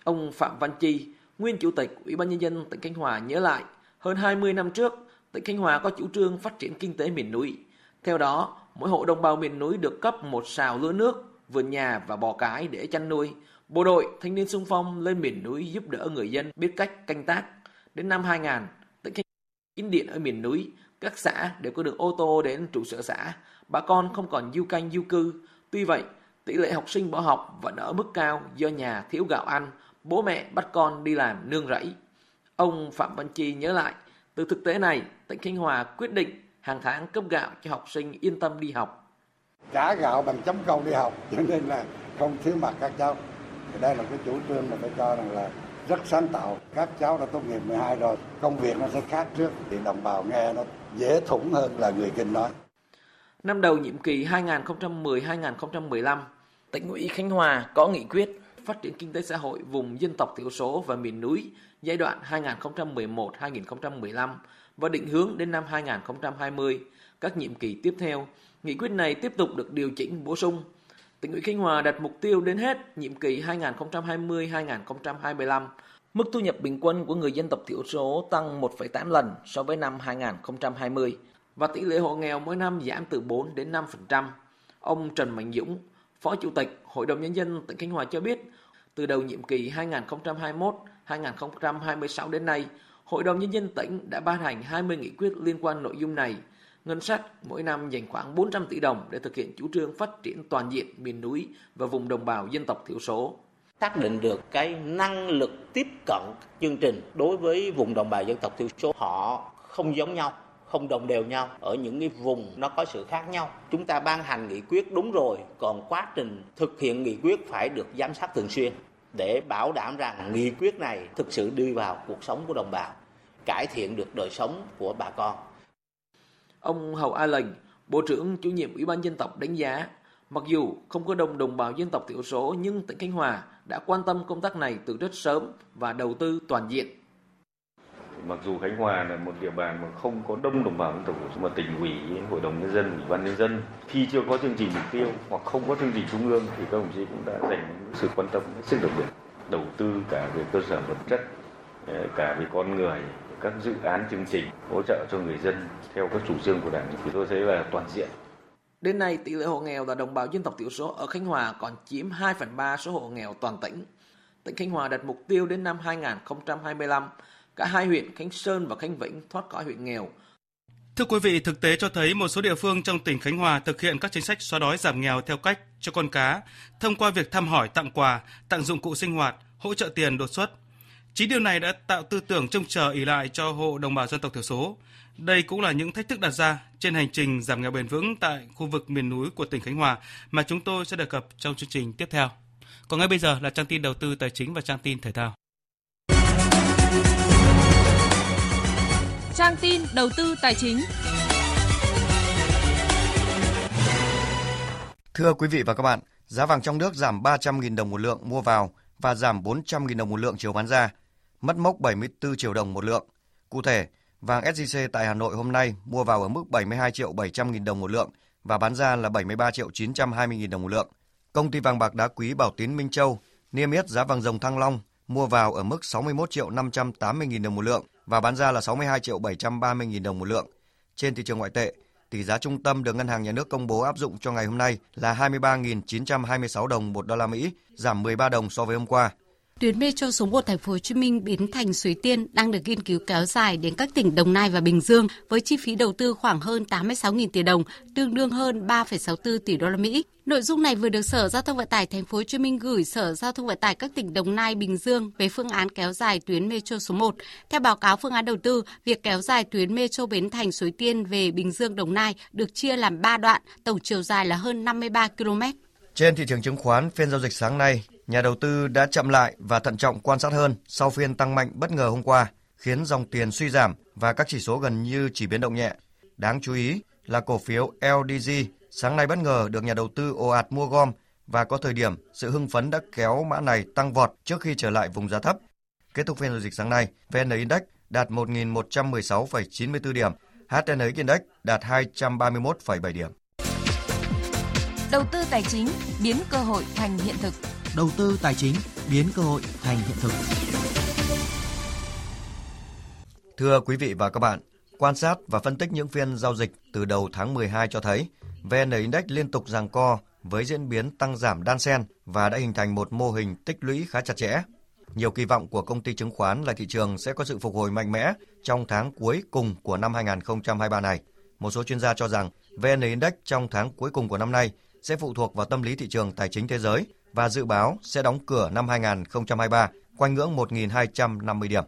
Ông Phạm Văn Chi, nguyên Chủ tịch Ủy ban Nhân dân tỉnh Khánh Hòa nhớ lại, hơn hai mươi năm trước, tỉnh Khánh Hòa có chủ trương phát triển kinh tế miền núi. Theo đó, mỗi hộ đồng bào miền núi được cấp một sào lúa nước, vườn nhà và bò cái để chăn nuôi. Bộ đội, thanh niên xung phong lên miền núi giúp đỡ người dân biết cách canh tác. Đến năm hai nghìn, tỉnh Khánh Hòa kín điện ở miền núi, các xã đều có được ô tô đến trụ sở xã, bà con không còn du canh du cư. Tuy vậy, tỷ lệ học sinh bỏ học vẫn ở mức cao do nhà thiếu gạo ăn, bố mẹ bắt con đi làm nương rẫy. Ông Phạm Văn Chi nhớ lại, từ thực tế này, tỉnh Khánh Hòa quyết định hàng tháng cấp gạo cho học sinh yên tâm đi học. Trả gạo bằng chấm công đi học, cho nên là không thiếu mặt các cháu. Thì đây là cái chủ trương mà phải cho rằng là rất sáng tạo. Các cháu đã tốt nghiệp mười hai rồi, công việc nó sẽ khác trước, thì đồng bào nghe nó dễ thủng hơn là người Kinh nói. Năm đầu nhiệm kỳ hai nghìn không trăm mười đến hai nghìn không trăm mười lăm, tỉnh ủy Khánh Hòa có nghị quyết phát triển kinh tế xã hội vùng dân tộc thiểu số và miền núi giai đoạn hai nghìn không trăm mười một đến hai nghìn không trăm mười lăm và định hướng đến năm hai nghìn không trăm hai mươi. Các nhiệm kỳ tiếp theo, nghị quyết này tiếp tục được điều chỉnh bổ sung. Tỉnh ủy Khánh Hòa đặt mục tiêu đến hết nhiệm kỳ hai nghìn không trăm hai mươi đến hai nghìn không trăm hai mươi lăm, mức thu nhập bình quân của người dân tộc thiểu số tăng một phẩy tám lần so với năm hai nghìn không trăm hai mươi và tỷ lệ hộ nghèo mỗi năm giảm từ bốn đến năm phần trăm. Ông Trần Mạnh Dũng, Phó Chủ tịch Hội đồng Nhân dân tỉnh Khánh Hòa cho biết, từ đầu nhiệm kỳ hai nghìn không trăm hai mươi mốt đến hai nghìn không trăm hai mươi sáu đến nay, Hội đồng Nhân dân tỉnh đã ban hành hai mươi nghị quyết liên quan nội dung này. Ngân sách mỗi năm dành khoảng bốn trăm tỷ đồng để thực hiện chủ trương phát triển toàn diện miền núi và vùng đồng bào dân tộc thiểu số. Xác định được cái năng lực tiếp cận chương trình đối với vùng đồng bào dân tộc thiểu số, họ không giống nhau, không đồng đều nhau, ở những cái vùng nó có sự khác nhau. Chúng ta ban hành nghị quyết đúng rồi, còn quá trình thực hiện nghị quyết phải được giám sát thường xuyên để bảo đảm rằng nghị quyết này thực sự đi vào cuộc sống của đồng bào, cải thiện được đời sống của bà con. Ông Hầu A Lệnh, Bộ trưởng Chủ nhiệm Ủy ban Dân tộc đánh giá, mặc dù không có đông đồng bào dân tộc thiểu số nhưng tỉnh Khánh Hòa đã quan tâm công tác này từ rất sớm và đầu tư toàn diện. Mặc dù Khánh Hòa là một địa bàn mà không có đông đồng bào dân tộc thiểu số, mà tỉnh ủy, hội đồng nhân dân, ủy ban nhân dân khi chưa có chương trình mục tiêu hoặc không có chương trình trung ương thì các đồng chí cũng đã dành sự quan tâm rất đặc biệt, đầu tư cả về cơ sở vật chất, cả về con người, các dự án chương trình hỗ trợ cho người dân theo các chủ trương của Đảng thì tôi thấy là toàn diện. Đến nay, tỷ lệ hộ nghèo là đồng bào dân tộc thiểu số ở Khánh Hòa còn chiếm hai phần ba số hộ nghèo toàn tỉnh. Tỉnh Khánh Hòa đặt mục tiêu đến năm hai nghìn không trăm hai mươi lăm, cả hai huyện Khánh Sơn và Khánh Vĩnh thoát khỏi huyện nghèo. Thưa quý vị, thực tế cho thấy một số địa phương trong tỉnh Khánh Hòa thực hiện các chính sách xóa đói giảm nghèo theo cách cho con cá, thông qua việc thăm hỏi, tặng quà, tặng dụng cụ sinh hoạt, hỗ trợ tiền đột xuất. Chính điều này đã tạo tư tưởng trông chờ ỷ lại cho hộ đồng bào dân tộc thiểu số. Đây cũng là những thách thức đặt ra trên hành trình giảm nghèo bền vững tại khu vực miền núi của tỉnh Khánh Hòa mà chúng tôi sẽ đề cập trong chương trình tiếp theo. Còn ngay bây giờ là trang tin đầu tư tài chính và trang tin thể thao. Trang tin đầu tư tài chính. Thưa quý vị và các bạn, giá vàng trong nước giảm ba trăm nghìn đồng một lượng mua vào và giảm bốn trăm nghìn đồng một lượng chiều bán ra, mất mốc bảy mươi tư triệu đồng một lượng. Cụ thể, vàng ét gi xê tại Hà Nội hôm nay mua vào ở mức bảy mươi hai triệu bảy trăm nghìn đồng một lượng và bán ra là bảy mươi ba triệu chín trăm hai mươi nghìn đồng một lượng. Công ty vàng bạc đá quý Bảo Tín Minh Châu niêm yết giá vàng dòng Thăng Long mua vào ở mức sáu mươi mốt triệu năm trăm tám mươi nghìn đồng một lượng và bán ra là sáu mươi hai triệu bảy trăm ba mươi nghìn đồng một lượng. Trên thị trường ngoại tệ, tỷ giá trung tâm được Ngân hàng Nhà nước công bố áp dụng cho ngày hôm nay là hai mươi ba nghìn chín trăm hai mươi sáu đồng một đô la Mỹ, giảm mười ba đồng so với hôm qua. Tuyến metro số một thành phố Hồ Chí Minh biến thành Suối Tiên đang được nghiên cứu kéo dài đến các tỉnh Đồng Nai và Bình Dương với chi phí đầu tư khoảng hơn tám mươi sáu nghìn tỷ đồng, tương đương hơn ba phẩy sáu mươi tư tỷ đô la Mỹ. Nội dung này vừa được Sở Giao thông Vận tải thành phố Hồ Chí Minh gửi Sở Giao thông Vận tải các tỉnh Đồng Nai, Bình Dương về phương án kéo dài tuyến metro số một. Theo báo cáo phương án đầu tư, việc kéo dài tuyến metro Bến Thành Suối Tiên về Bình Dương Đồng Nai được chia làm ba đoạn, tổng chiều dài là hơn năm mươi ba ki lô mét. Trên thị trường chứng khoán, phiên giao dịch sáng nay, nhà đầu tư đã chậm lại và thận trọng quan sát hơn sau phiên tăng mạnh bất ngờ hôm qua, khiến dòng tiền suy giảm và các chỉ số gần như chỉ biến động nhẹ. Đáng chú ý là cổ phiếu lờ đê giê sáng nay bất ngờ được nhà đầu tư ồ ạt mua gom và có thời điểm sự hưng phấn đã kéo mã này tăng vọt trước khi trở lại vùng giá thấp. Kết thúc phiên giao dịch sáng nay, vê en Index đạt một nghìn một trăm mười sáu phẩy chín mươi tư điểm, hát en ích Index đạt hai trăm ba mươi mốt phẩy bảy điểm. Đầu tư tài chính biến cơ hội thành hiện thực. Đầu tư tài chính biến cơ hội thành hiện thực. Thưa quý vị và các bạn, quan sát và phân tích những phiên giao dịch từ đầu tháng mười hai cho thấy vê en Index liên tục giằng co với diễn biến tăng giảm đan xen và đã hình thành một mô hình tích lũy khá chặt chẽ. Nhiều kỳ vọng của công ty chứng khoán là thị trường sẽ có sự phục hồi mạnh mẽ trong tháng cuối cùng của năm hai nghìn không trăm hai mươi ba này. Một số chuyên gia cho rằng vê en Index trong tháng cuối cùng của năm nay sẽ phụ thuộc vào tâm lý thị trường tài chính thế giới và dự báo sẽ đóng cửa năm hai nghìn không trăm hai mươi ba quanh ngưỡng một nghìn hai trăm năm mươi điểm.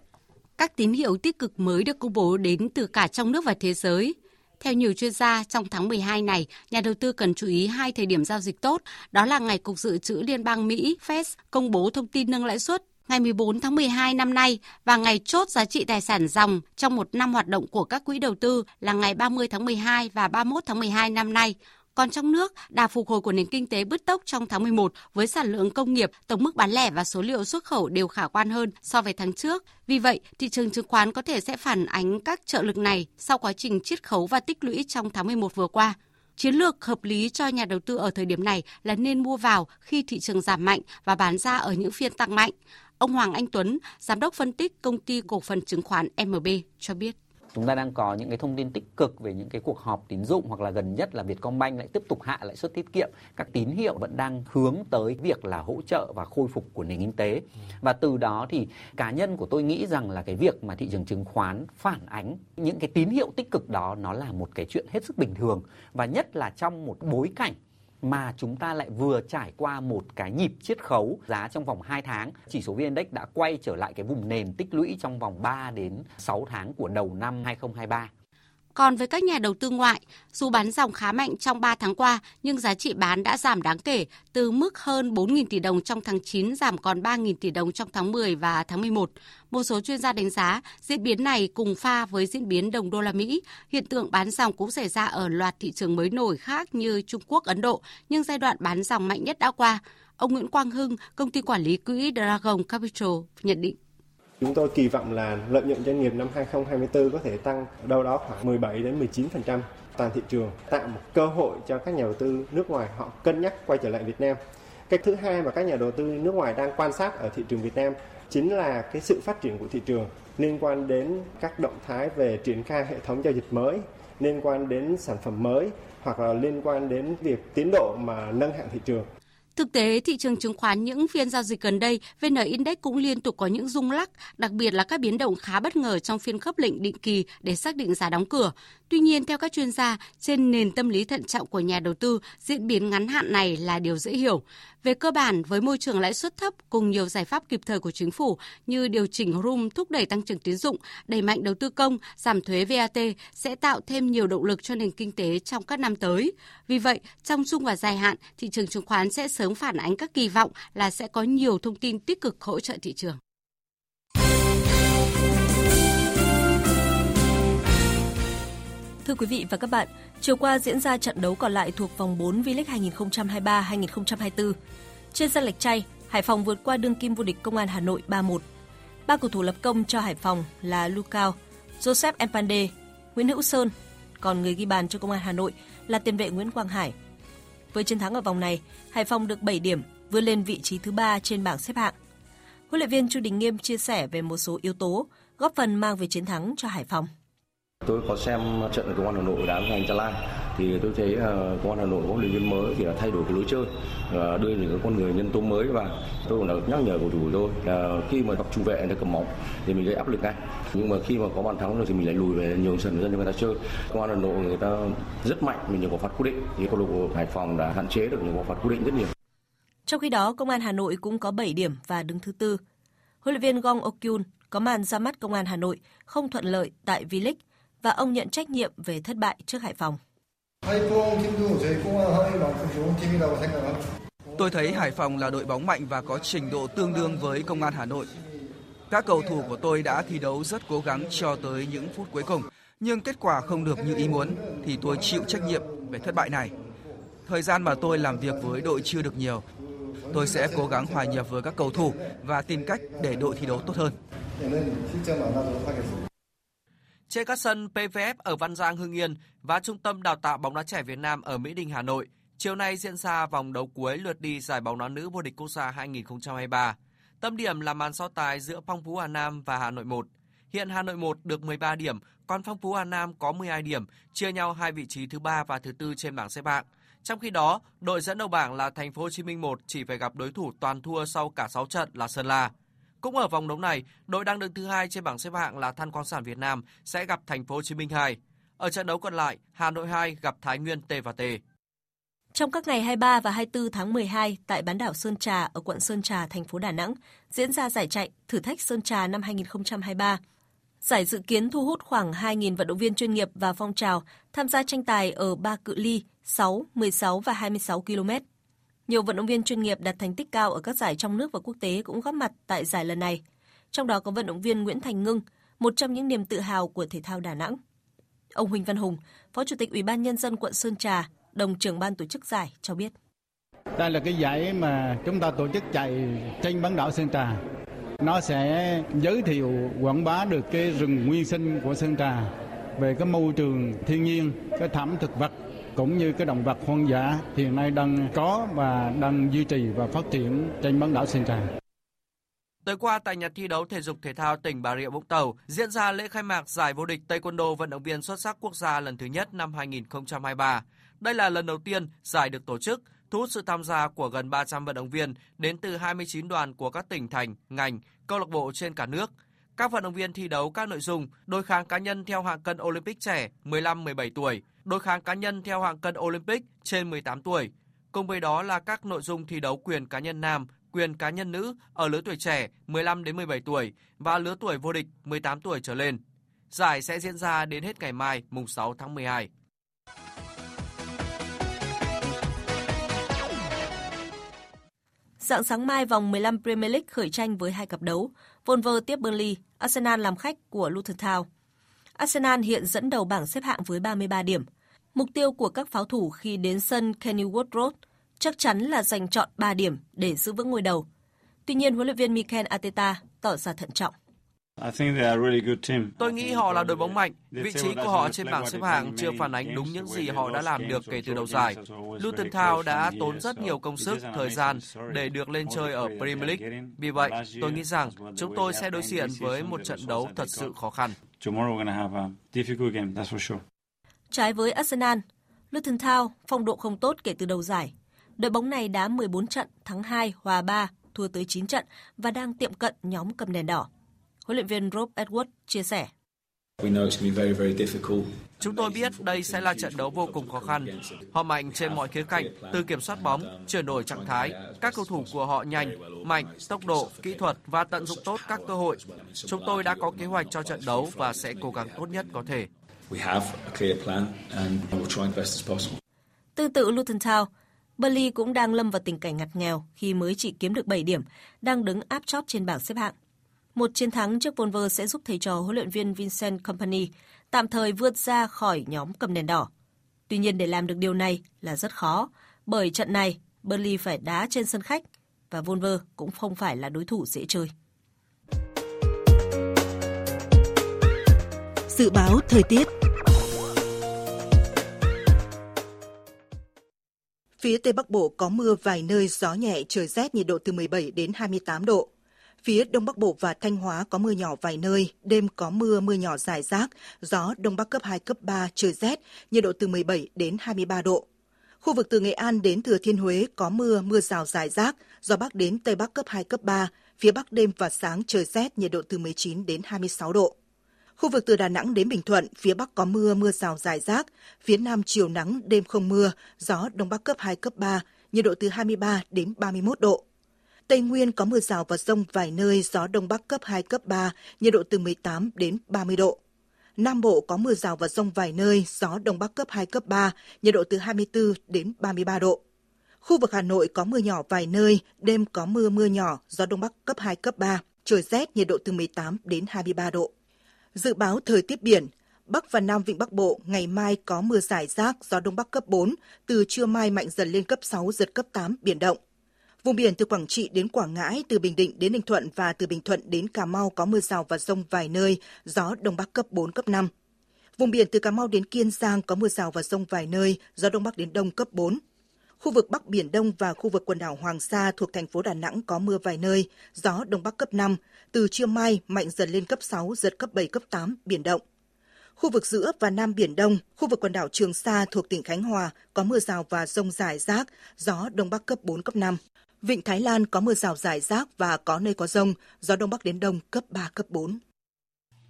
Các tín hiệu tích cực mới được công bố đến từ cả trong nước và thế giới. Theo nhiều chuyên gia, trong tháng mười hai này, nhà đầu tư cần chú ý hai thời điểm giao dịch tốt, đó là ngày Cục Dự trữ Liên bang Mỹ Fed công bố thông tin nâng lãi suất ngày mười bốn tháng mười hai năm nay và ngày chốt giá trị tài sản ròng trong một năm hoạt động của các quỹ đầu tư là ngày ba mươi tháng mười hai và ba mươi mốt tháng mười hai năm nay. Còn trong nước, đà phục hồi của nền kinh tế bứt tốc trong tháng mười một với sản lượng công nghiệp, tổng mức bán lẻ và số liệu xuất khẩu đều khả quan hơn so với tháng trước. Vì vậy, thị trường chứng khoán có thể sẽ phản ánh các trợ lực này sau quá trình chiết khấu và tích lũy trong tháng mười một vừa qua. Chiến lược hợp lý cho nhà đầu tư ở thời điểm này là nên mua vào khi thị trường giảm mạnh và bán ra ở những phiên tăng mạnh. Ông Hoàng Anh Tuấn, giám đốc phân tích công ty cổ phần chứng khoán em bê cho biết. Chúng ta đang có những cái thông tin tích cực về những cái cuộc họp tín dụng hoặc là gần nhất là Vietcombank lại tiếp tục hạ lãi suất tiết kiệm. Các tín hiệu vẫn đang hướng tới việc là hỗ trợ và khôi phục của nền kinh tế. Và từ đó thì cá nhân của tôi nghĩ rằng là cái việc mà thị trường chứng khoán phản ánh những cái tín hiệu tích cực đó nó là một cái chuyện hết sức bình thường. Và nhất là trong một bối cảnh mà chúng ta lại vừa trải qua một cái nhịp chiết khấu giá trong vòng hai tháng. Chỉ số vê en Index đã quay trở lại cái vùng nền tích lũy trong vòng ba đến sáu tháng của đầu năm hai nghìn không trăm hai mươi ba. Còn với các nhà đầu tư ngoại, dù bán dòng khá mạnh trong ba tháng qua, nhưng giá trị bán đã giảm đáng kể, từ mức hơn bốn nghìn tỷ đồng trong tháng chín giảm còn ba nghìn tỷ đồng trong tháng mười và tháng mười một. Một số chuyên gia đánh giá diễn biến này cùng pha với diễn biến đồng đô la Mỹ. Hiện tượng bán dòng cũng xảy ra ở loạt thị trường mới nổi khác như Trung Quốc, Ấn Độ, nhưng giai đoạn bán dòng mạnh nhất đã qua. Ông Nguyễn Quang Hưng, công ty quản lý quỹ Dragon Capital, nhận định. Chúng tôi kỳ vọng là lợi nhuận doanh nghiệp năm hai nghìn không trăm hai mươi tư có thể tăng đâu đó khoảng mười bảy đến mười chín phần trăm toàn thị trường, tạo một cơ hội cho các nhà đầu tư nước ngoài họ cân nhắc quay trở lại Việt Nam. Cái thứ hai mà các nhà đầu tư nước ngoài đang quan sát ở thị trường Việt Nam chính là cái sự phát triển của thị trường liên quan đến các động thái về triển khai hệ thống giao dịch mới, liên quan đến sản phẩm mới hoặc là liên quan đến việc tiến độ mà nâng hạng thị trường. Thực tế, thị trường chứng khoán những phiên giao dịch gần đây, vê en Index cũng liên tục có những rung lắc, đặc biệt là các biến động khá bất ngờ trong phiên khớp lệnh định kỳ để xác định giá đóng cửa. Tuy nhiên, theo các chuyên gia, trên nền tâm lý thận trọng của nhà đầu tư, diễn biến ngắn hạn này là điều dễ hiểu. Về cơ bản, với môi trường lãi suất thấp cùng nhiều giải pháp kịp thời của chính phủ như điều chỉnh room thúc đẩy tăng trưởng tín dụng, đẩy mạnh đầu tư công, giảm thuế vê a tê sẽ tạo thêm nhiều động lực cho nền kinh tế trong các năm tới. Vì vậy, trong trung và dài hạn, thị trường chứng khoán sẽ sớm phản ánh các kỳ vọng là sẽ có nhiều thông tin tích cực hỗ trợ thị trường. Thưa quý vị và các bạn, chiều qua diễn ra trận đấu còn lại thuộc vòng bốn V-League hai nghìn không trăm hai mươi ba hai nghìn không trăm hai mươi tư. Trên sân Lạch Tray, Hải Phòng vượt qua đương kim vô địch Công an Hà Nội ba một. Ba cầu thủ lập công cho Hải Phòng là Lucao, Joseph Mpande, Nguyễn Hữu Sơn, còn người ghi bàn cho Công an Hà Nội là tiền vệ Nguyễn Quang Hải. Với chiến thắng ở vòng này, Hải Phòng được bảy điểm, vươn lên vị trí thứ ba trên bảng xếp hạng. Huấn luyện viên Chu Đình Nghiêm chia sẻ về một số yếu tố góp phần mang về chiến thắng cho Hải Phòng. Tôi có xem trận của Công an Hà Nội đá với Gia Lai thì tôi thấy Công an Hà Nội có huấn luyện viên mới thì đã thay đổi cái lối chơi, đưa những con người nhân tố mới vào. Tôi cũng đã nhắc nhở cầu thủ tôi là khi mà gặp trung vệ để cầm bóng thì mình gây áp lực ngay, nhưng mà khi mà có bàn thắng rồi thì mình lại lùi về nhiều sân dân cho người ta chơi. Công an Hà Nội người ta rất mạnh, mình nhiều quả phạt quyết định thì câu lạc bộ Hải Phòng đã hạn chế được những quả phạt quyết định rất nhiều. Trong khi đó, Công an Hà Nội cũng có bảy điểm và đứng thứ tư. Huấn luyện viên Gong Okyun có màn ra mắt Công an Hà Nội không thuận lợi tại V-League và ông nhận trách nhiệm về thất bại trước Hải Phòng. Tôi thấy Hải Phòng là đội bóng mạnh và có trình độ tương đương với Công an Hà Nội. Các cầu thủ của tôi đã thi đấu rất cố gắng cho tới những phút cuối cùng, nhưng kết quả không được như ý muốn thì tôi chịu trách nhiệm về thất bại này. Thời gian mà tôi làm việc với đội chưa được nhiều. Tôi sẽ cố gắng hòa nhập với các cầu thủ và tìm cách để đội thi đấu tốt hơn. Trên các sân pê vê ép ở Văn Giang, Hưng Yên và Trung tâm Đào tạo bóng đá trẻ Việt Nam ở Mỹ Đình, Hà Nội, chiều nay diễn ra vòng đấu cuối lượt đi giải bóng đá nữ vô địch quốc gia hai nghìn không trăm hai mươi ba. Tâm điểm là màn so tài giữa Phong Phú Hà Nam và Hà Nội một. Hiện Hà Nội một được mười ba điểm, còn Phong Phú Hà Nam có mười hai điểm, chia nhau hai vị trí thứ ba và thứ tư trên bảng xếp hạng. Trong khi đó, đội dẫn đầu bảng là Thành phố Hồ Chí Minh một chỉ phải gặp đối thủ toàn thua sau cả sáu trận là Sơn La. Cũng ở vòng đấu này, đội đang đứng thứ hai trên bảng xếp hạng là Than Khoáng Sản Việt Nam sẽ gặp Thành phố Hồ Chí Minh hai. Ở trận đấu còn lại, Hà Nội hai gặp Thái Nguyên tê và tê. Trong các ngày hai mươi ba và hai mươi tư tháng mười hai tại bán đảo Sơn Trà ở quận Sơn Trà, thành phố Đà Nẵng diễn ra giải chạy thử thách Sơn Trà năm hai nghìn không trăm hai mươi ba. Giải dự kiến thu hút khoảng hai nghìn vận động viên chuyên nghiệp và phong trào tham gia tranh tài ở ba cự ly sáu, mười sáu và hai mươi sáu ki lô mét. Nhiều vận động viên chuyên nghiệp đạt thành tích cao ở các giải trong nước và quốc tế cũng góp mặt tại giải lần này. Trong đó có vận động viên Nguyễn Thành Ngưng, một trong những niềm tự hào của thể thao Đà Nẵng. Ông Huỳnh Văn Hùng, Phó Chủ tịch Ủy ban Nhân dân quận Sơn Trà, đồng trưởng ban tổ chức giải cho biết. Đây là cái giải mà chúng ta tổ chức chạy trên bán đảo Sơn Trà. Nó sẽ giới thiệu quảng bá được cái rừng nguyên sinh của Sơn Trà, về cái môi trường thiên nhiên, cái thảm thực vật cũng như cái động vật hoang dã hiện nay đang có và đang duy trì và phát triển trên bán đảo Sơn Trà. Tối qua tại nhà thi đấu thể dục thể thao tỉnh Bà Rịa Vũng Tàu diễn ra lễ khai mạc giải vô địch Taekwondo vận động viên xuất sắc quốc gia lần thứ nhất năm hai nghìn không trăm hai mươi ba. Đây là lần đầu tiên giải được tổ chức, thu hút sự tham gia của gần ba trăm vận động viên đến từ hai mươi chín đoàn của các tỉnh thành, ngành, câu lạc bộ trên cả nước. Các vận động viên thi đấu các nội dung đối kháng cá nhân theo hạng cân Olympic trẻ mười lăm mười bảy tuổi, đối kháng cá nhân theo hạng cân Olympic trên mười tám tuổi. Cùng với đó là các nội dung thi đấu quyền cá nhân nam, quyền cá nhân nữ ở lứa tuổi trẻ mười lăm đến mười bảy tuổi và lứa tuổi vô địch mười tám tuổi trở lên. Giải sẽ diễn ra đến hết ngày mai, mùng sáu tháng mười hai. Rạng sáng mai, vòng mười lăm Premier League khởi tranh với hai cặp đấu. Wolves tiếp Burnley, Arsenal làm khách của Luton Town. Arsenal hiện dẫn đầu bảng xếp hạng với ba mươi ba điểm. Mục tiêu của các pháo thủ khi đến sân Kenilworth Road chắc chắn là giành trọn ba điểm để giữ vững ngôi đầu. Tuy nhiên, huấn luyện viên Mikel Arteta tỏ ra thận trọng. Tôi nghĩ họ là đội bóng mạnh. Vị trí của họ trên bảng xếp hạng chưa phản ánh đúng những gì họ đã làm được kể từ đầu giải. Luton Town đã tốn rất nhiều công sức, thời gian để được lên chơi ở Premier League. Vì vậy, tôi nghĩ rằng chúng tôi sẽ đối diện với một trận đấu thật sự khó khăn. Trái với Arsenal, Luton Town phong độ không tốt kể từ đầu giải. Đội bóng này đá mười bốn trận, thắng hai, hòa ba, thua tới chín trận và đang tiệm cận nhóm cầm đèn đỏ. Huấn luyện viên Rob Edwards chia sẻ. Chúng tôi biết đây sẽ là trận đấu vô cùng khó khăn. Họ mạnh trên mọi khía cạnh, từ kiểm soát bóng, chuyển đổi trạng thái. Các cầu thủ của họ nhanh, mạnh, tốc độ, kỹ thuật và tận dụng tốt các cơ hội. Chúng tôi đã có kế hoạch cho trận đấu và sẽ cố gắng tốt nhất có thể. Tương tự Luton Town, Burnley cũng đang lâm vào tình cảnh ngặt nghèo khi mới chỉ kiếm được bảy điểm, đang đứng áp chót trên bảng xếp hạng. Một chiến thắng trước Wolves sẽ giúp thầy trò huấn luyện viên Vincent Kompany tạm thời vượt ra khỏi nhóm cầm đèn đỏ. Tuy nhiên để làm được điều này là rất khó, bởi trận này Burnley phải đá trên sân khách và Wolves cũng không phải là đối thủ dễ chơi. Dự báo thời tiết. Phía Tây Bắc Bộ có mưa vài nơi, gió nhẹ, trời rét, nhiệt độ từ mười bảy đến hai mươi tám độ. Phía Đông Bắc Bộ và Thanh Hóa có mưa nhỏ vài nơi, đêm có mưa, mưa nhỏ rải rác, gió Đông Bắc cấp hai, cấp ba, trời rét, nhiệt độ từ mười bảy đến hai mươi ba độ. Khu vực từ Nghệ An đến Thừa Thiên Huế có mưa, mưa rào rải rác, gió Bắc đến Tây Bắc cấp hai, cấp ba, phía Bắc đêm và sáng trời rét, nhiệt độ từ mười chín đến hai mươi sáu độ. Khu vực từ Đà Nẵng đến Bình Thuận, phía Bắc có mưa, mưa rào rải rác, phía Nam chiều nắng, đêm không mưa, gió Đông Bắc cấp hai, cấp ba, nhiệt độ từ hai mươi ba đến ba mươi mốt độ. Tây Nguyên có mưa rào và dông vài nơi, gió Đông Bắc cấp hai, cấp ba, nhiệt độ từ mười tám đến ba mươi độ. Nam Bộ có mưa rào và dông vài nơi, gió Đông Bắc cấp hai, cấp ba, nhiệt độ từ hai mươi bốn đến ba mươi ba độ. Khu vực Hà Nội có mưa nhỏ vài nơi, đêm có mưa, mưa nhỏ, gió Đông Bắc cấp hai, cấp ba, trời rét, nhiệt độ từ mười tám đến hai mươi ba độ. Dự báo thời tiết biển, Bắc và Nam Vịnh Bắc Bộ ngày mai có mưa rải rác, gió Đông Bắc cấp bốn, từ trưa mai mạnh dần lên cấp sáu, giật cấp tám, biển động. Vùng biển từ Quảng Trị đến Quảng Ngãi, từ Bình Định đến Ninh Thuận và từ Bình Thuận đến Cà Mau có mưa rào và dông vài nơi, gió Đông Bắc cấp bốn, cấp năm. Vùng biển từ Cà Mau đến Kiên Giang có mưa rào và dông vài nơi, gió Đông Bắc đến Đông cấp bốn. Khu vực Bắc Biển Đông và khu vực quần đảo Hoàng Sa thuộc thành phố Đà Nẵng có mưa vài nơi, gió Đông Bắc cấp năm, từ trưa mai mạnh dần lên cấp sáu, giật cấp bảy, cấp tám, biển động. Khu vực giữa và Nam Biển Đông, khu vực quần đảo Trường Sa thuộc tỉnh Khánh Hòa có mưa rào và dông rải rác, gió Đông Bắc cấp bốn, cấp năm. Vịnh Thái Lan có mưa rào rải rác và có nơi có dông, gió Đông Bắc đến Đông cấp ba, cấp bốn.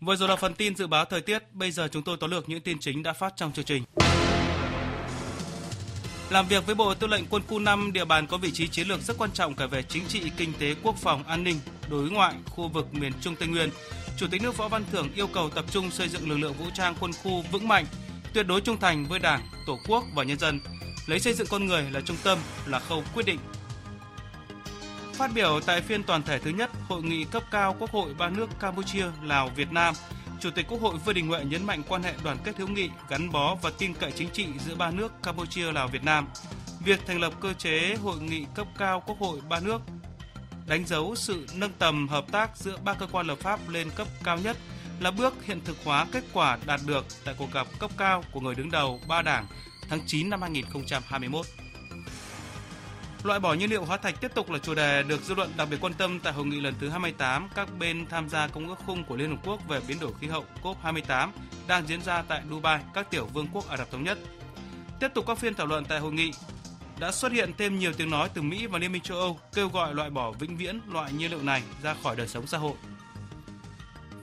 Vừa rồi là phần tin dự báo thời tiết, bây giờ chúng tôi tóm lược những tin chính đã phát trong chương trình. Làm việc với Bộ Tư lệnh Quân khu năm, địa bàn có vị trí chiến lược rất quan trọng cả về chính trị, kinh tế, quốc phòng, an ninh, đối ngoại, khu vực miền Trung Tây Nguyên, Chủ tịch nước Võ Văn Thưởng yêu cầu tập trung xây dựng lực lượng vũ trang quân khu vững mạnh, tuyệt đối trung thành với Đảng, Tổ quốc và nhân dân, lấy xây dựng con người là trung tâm, là khâu quyết định. Phát biểu tại phiên toàn thể thứ nhất Hội nghị cấp cao Quốc hội ba nước Campuchia, Lào, Việt Nam, Chủ tịch Quốc hội Vương Đình Huệ nhấn mạnh quan hệ đoàn kết hữu nghị, gắn bó và tin cậy chính trị giữa ba nước Campuchia, Lào, Việt Nam. Việc thành lập cơ chế hội nghị cấp cao Quốc hội ba nước đánh dấu sự nâng tầm hợp tác giữa ba cơ quan lập pháp lên cấp cao nhất, là bước hiện thực hóa kết quả đạt được tại cuộc gặp cấp cao của người đứng đầu ba đảng tháng chín năm hai nghìn không trăm hai mươi mốt. Loại bỏ nhiên liệu hóa thạch tiếp tục là chủ đề được dư luận đặc biệt quan tâm tại hội nghị lần thứ hai mươi tám các bên tham gia Công ước Khung của Liên Hợp Quốc về biến đổi khí hậu C O P hai mươi tám đang diễn ra tại Dubai, các tiểu vương quốc Ả Rập Thống Nhất. Tiếp tục các phiên thảo luận tại hội nghị, đã xuất hiện thêm nhiều tiếng nói từ Mỹ và Liên minh châu Âu kêu gọi loại bỏ vĩnh viễn loại nhiên liệu này ra khỏi đời sống xã hội.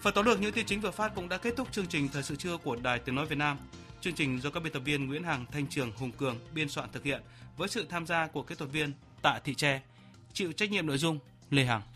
Phần tóm lược những tin chính vừa phát cũng đã kết thúc chương trình Thời sự trưa của Đài Tiếng nói Việt Nam. Chương trình do các biên tập viên Nguyễn Hằng, Thanh Trường, Hùng Cường biên soạn thực hiện với sự tham gia của kỹ thuật viên Tạ Thị Tre, chịu trách nhiệm nội dung Lê Hằng.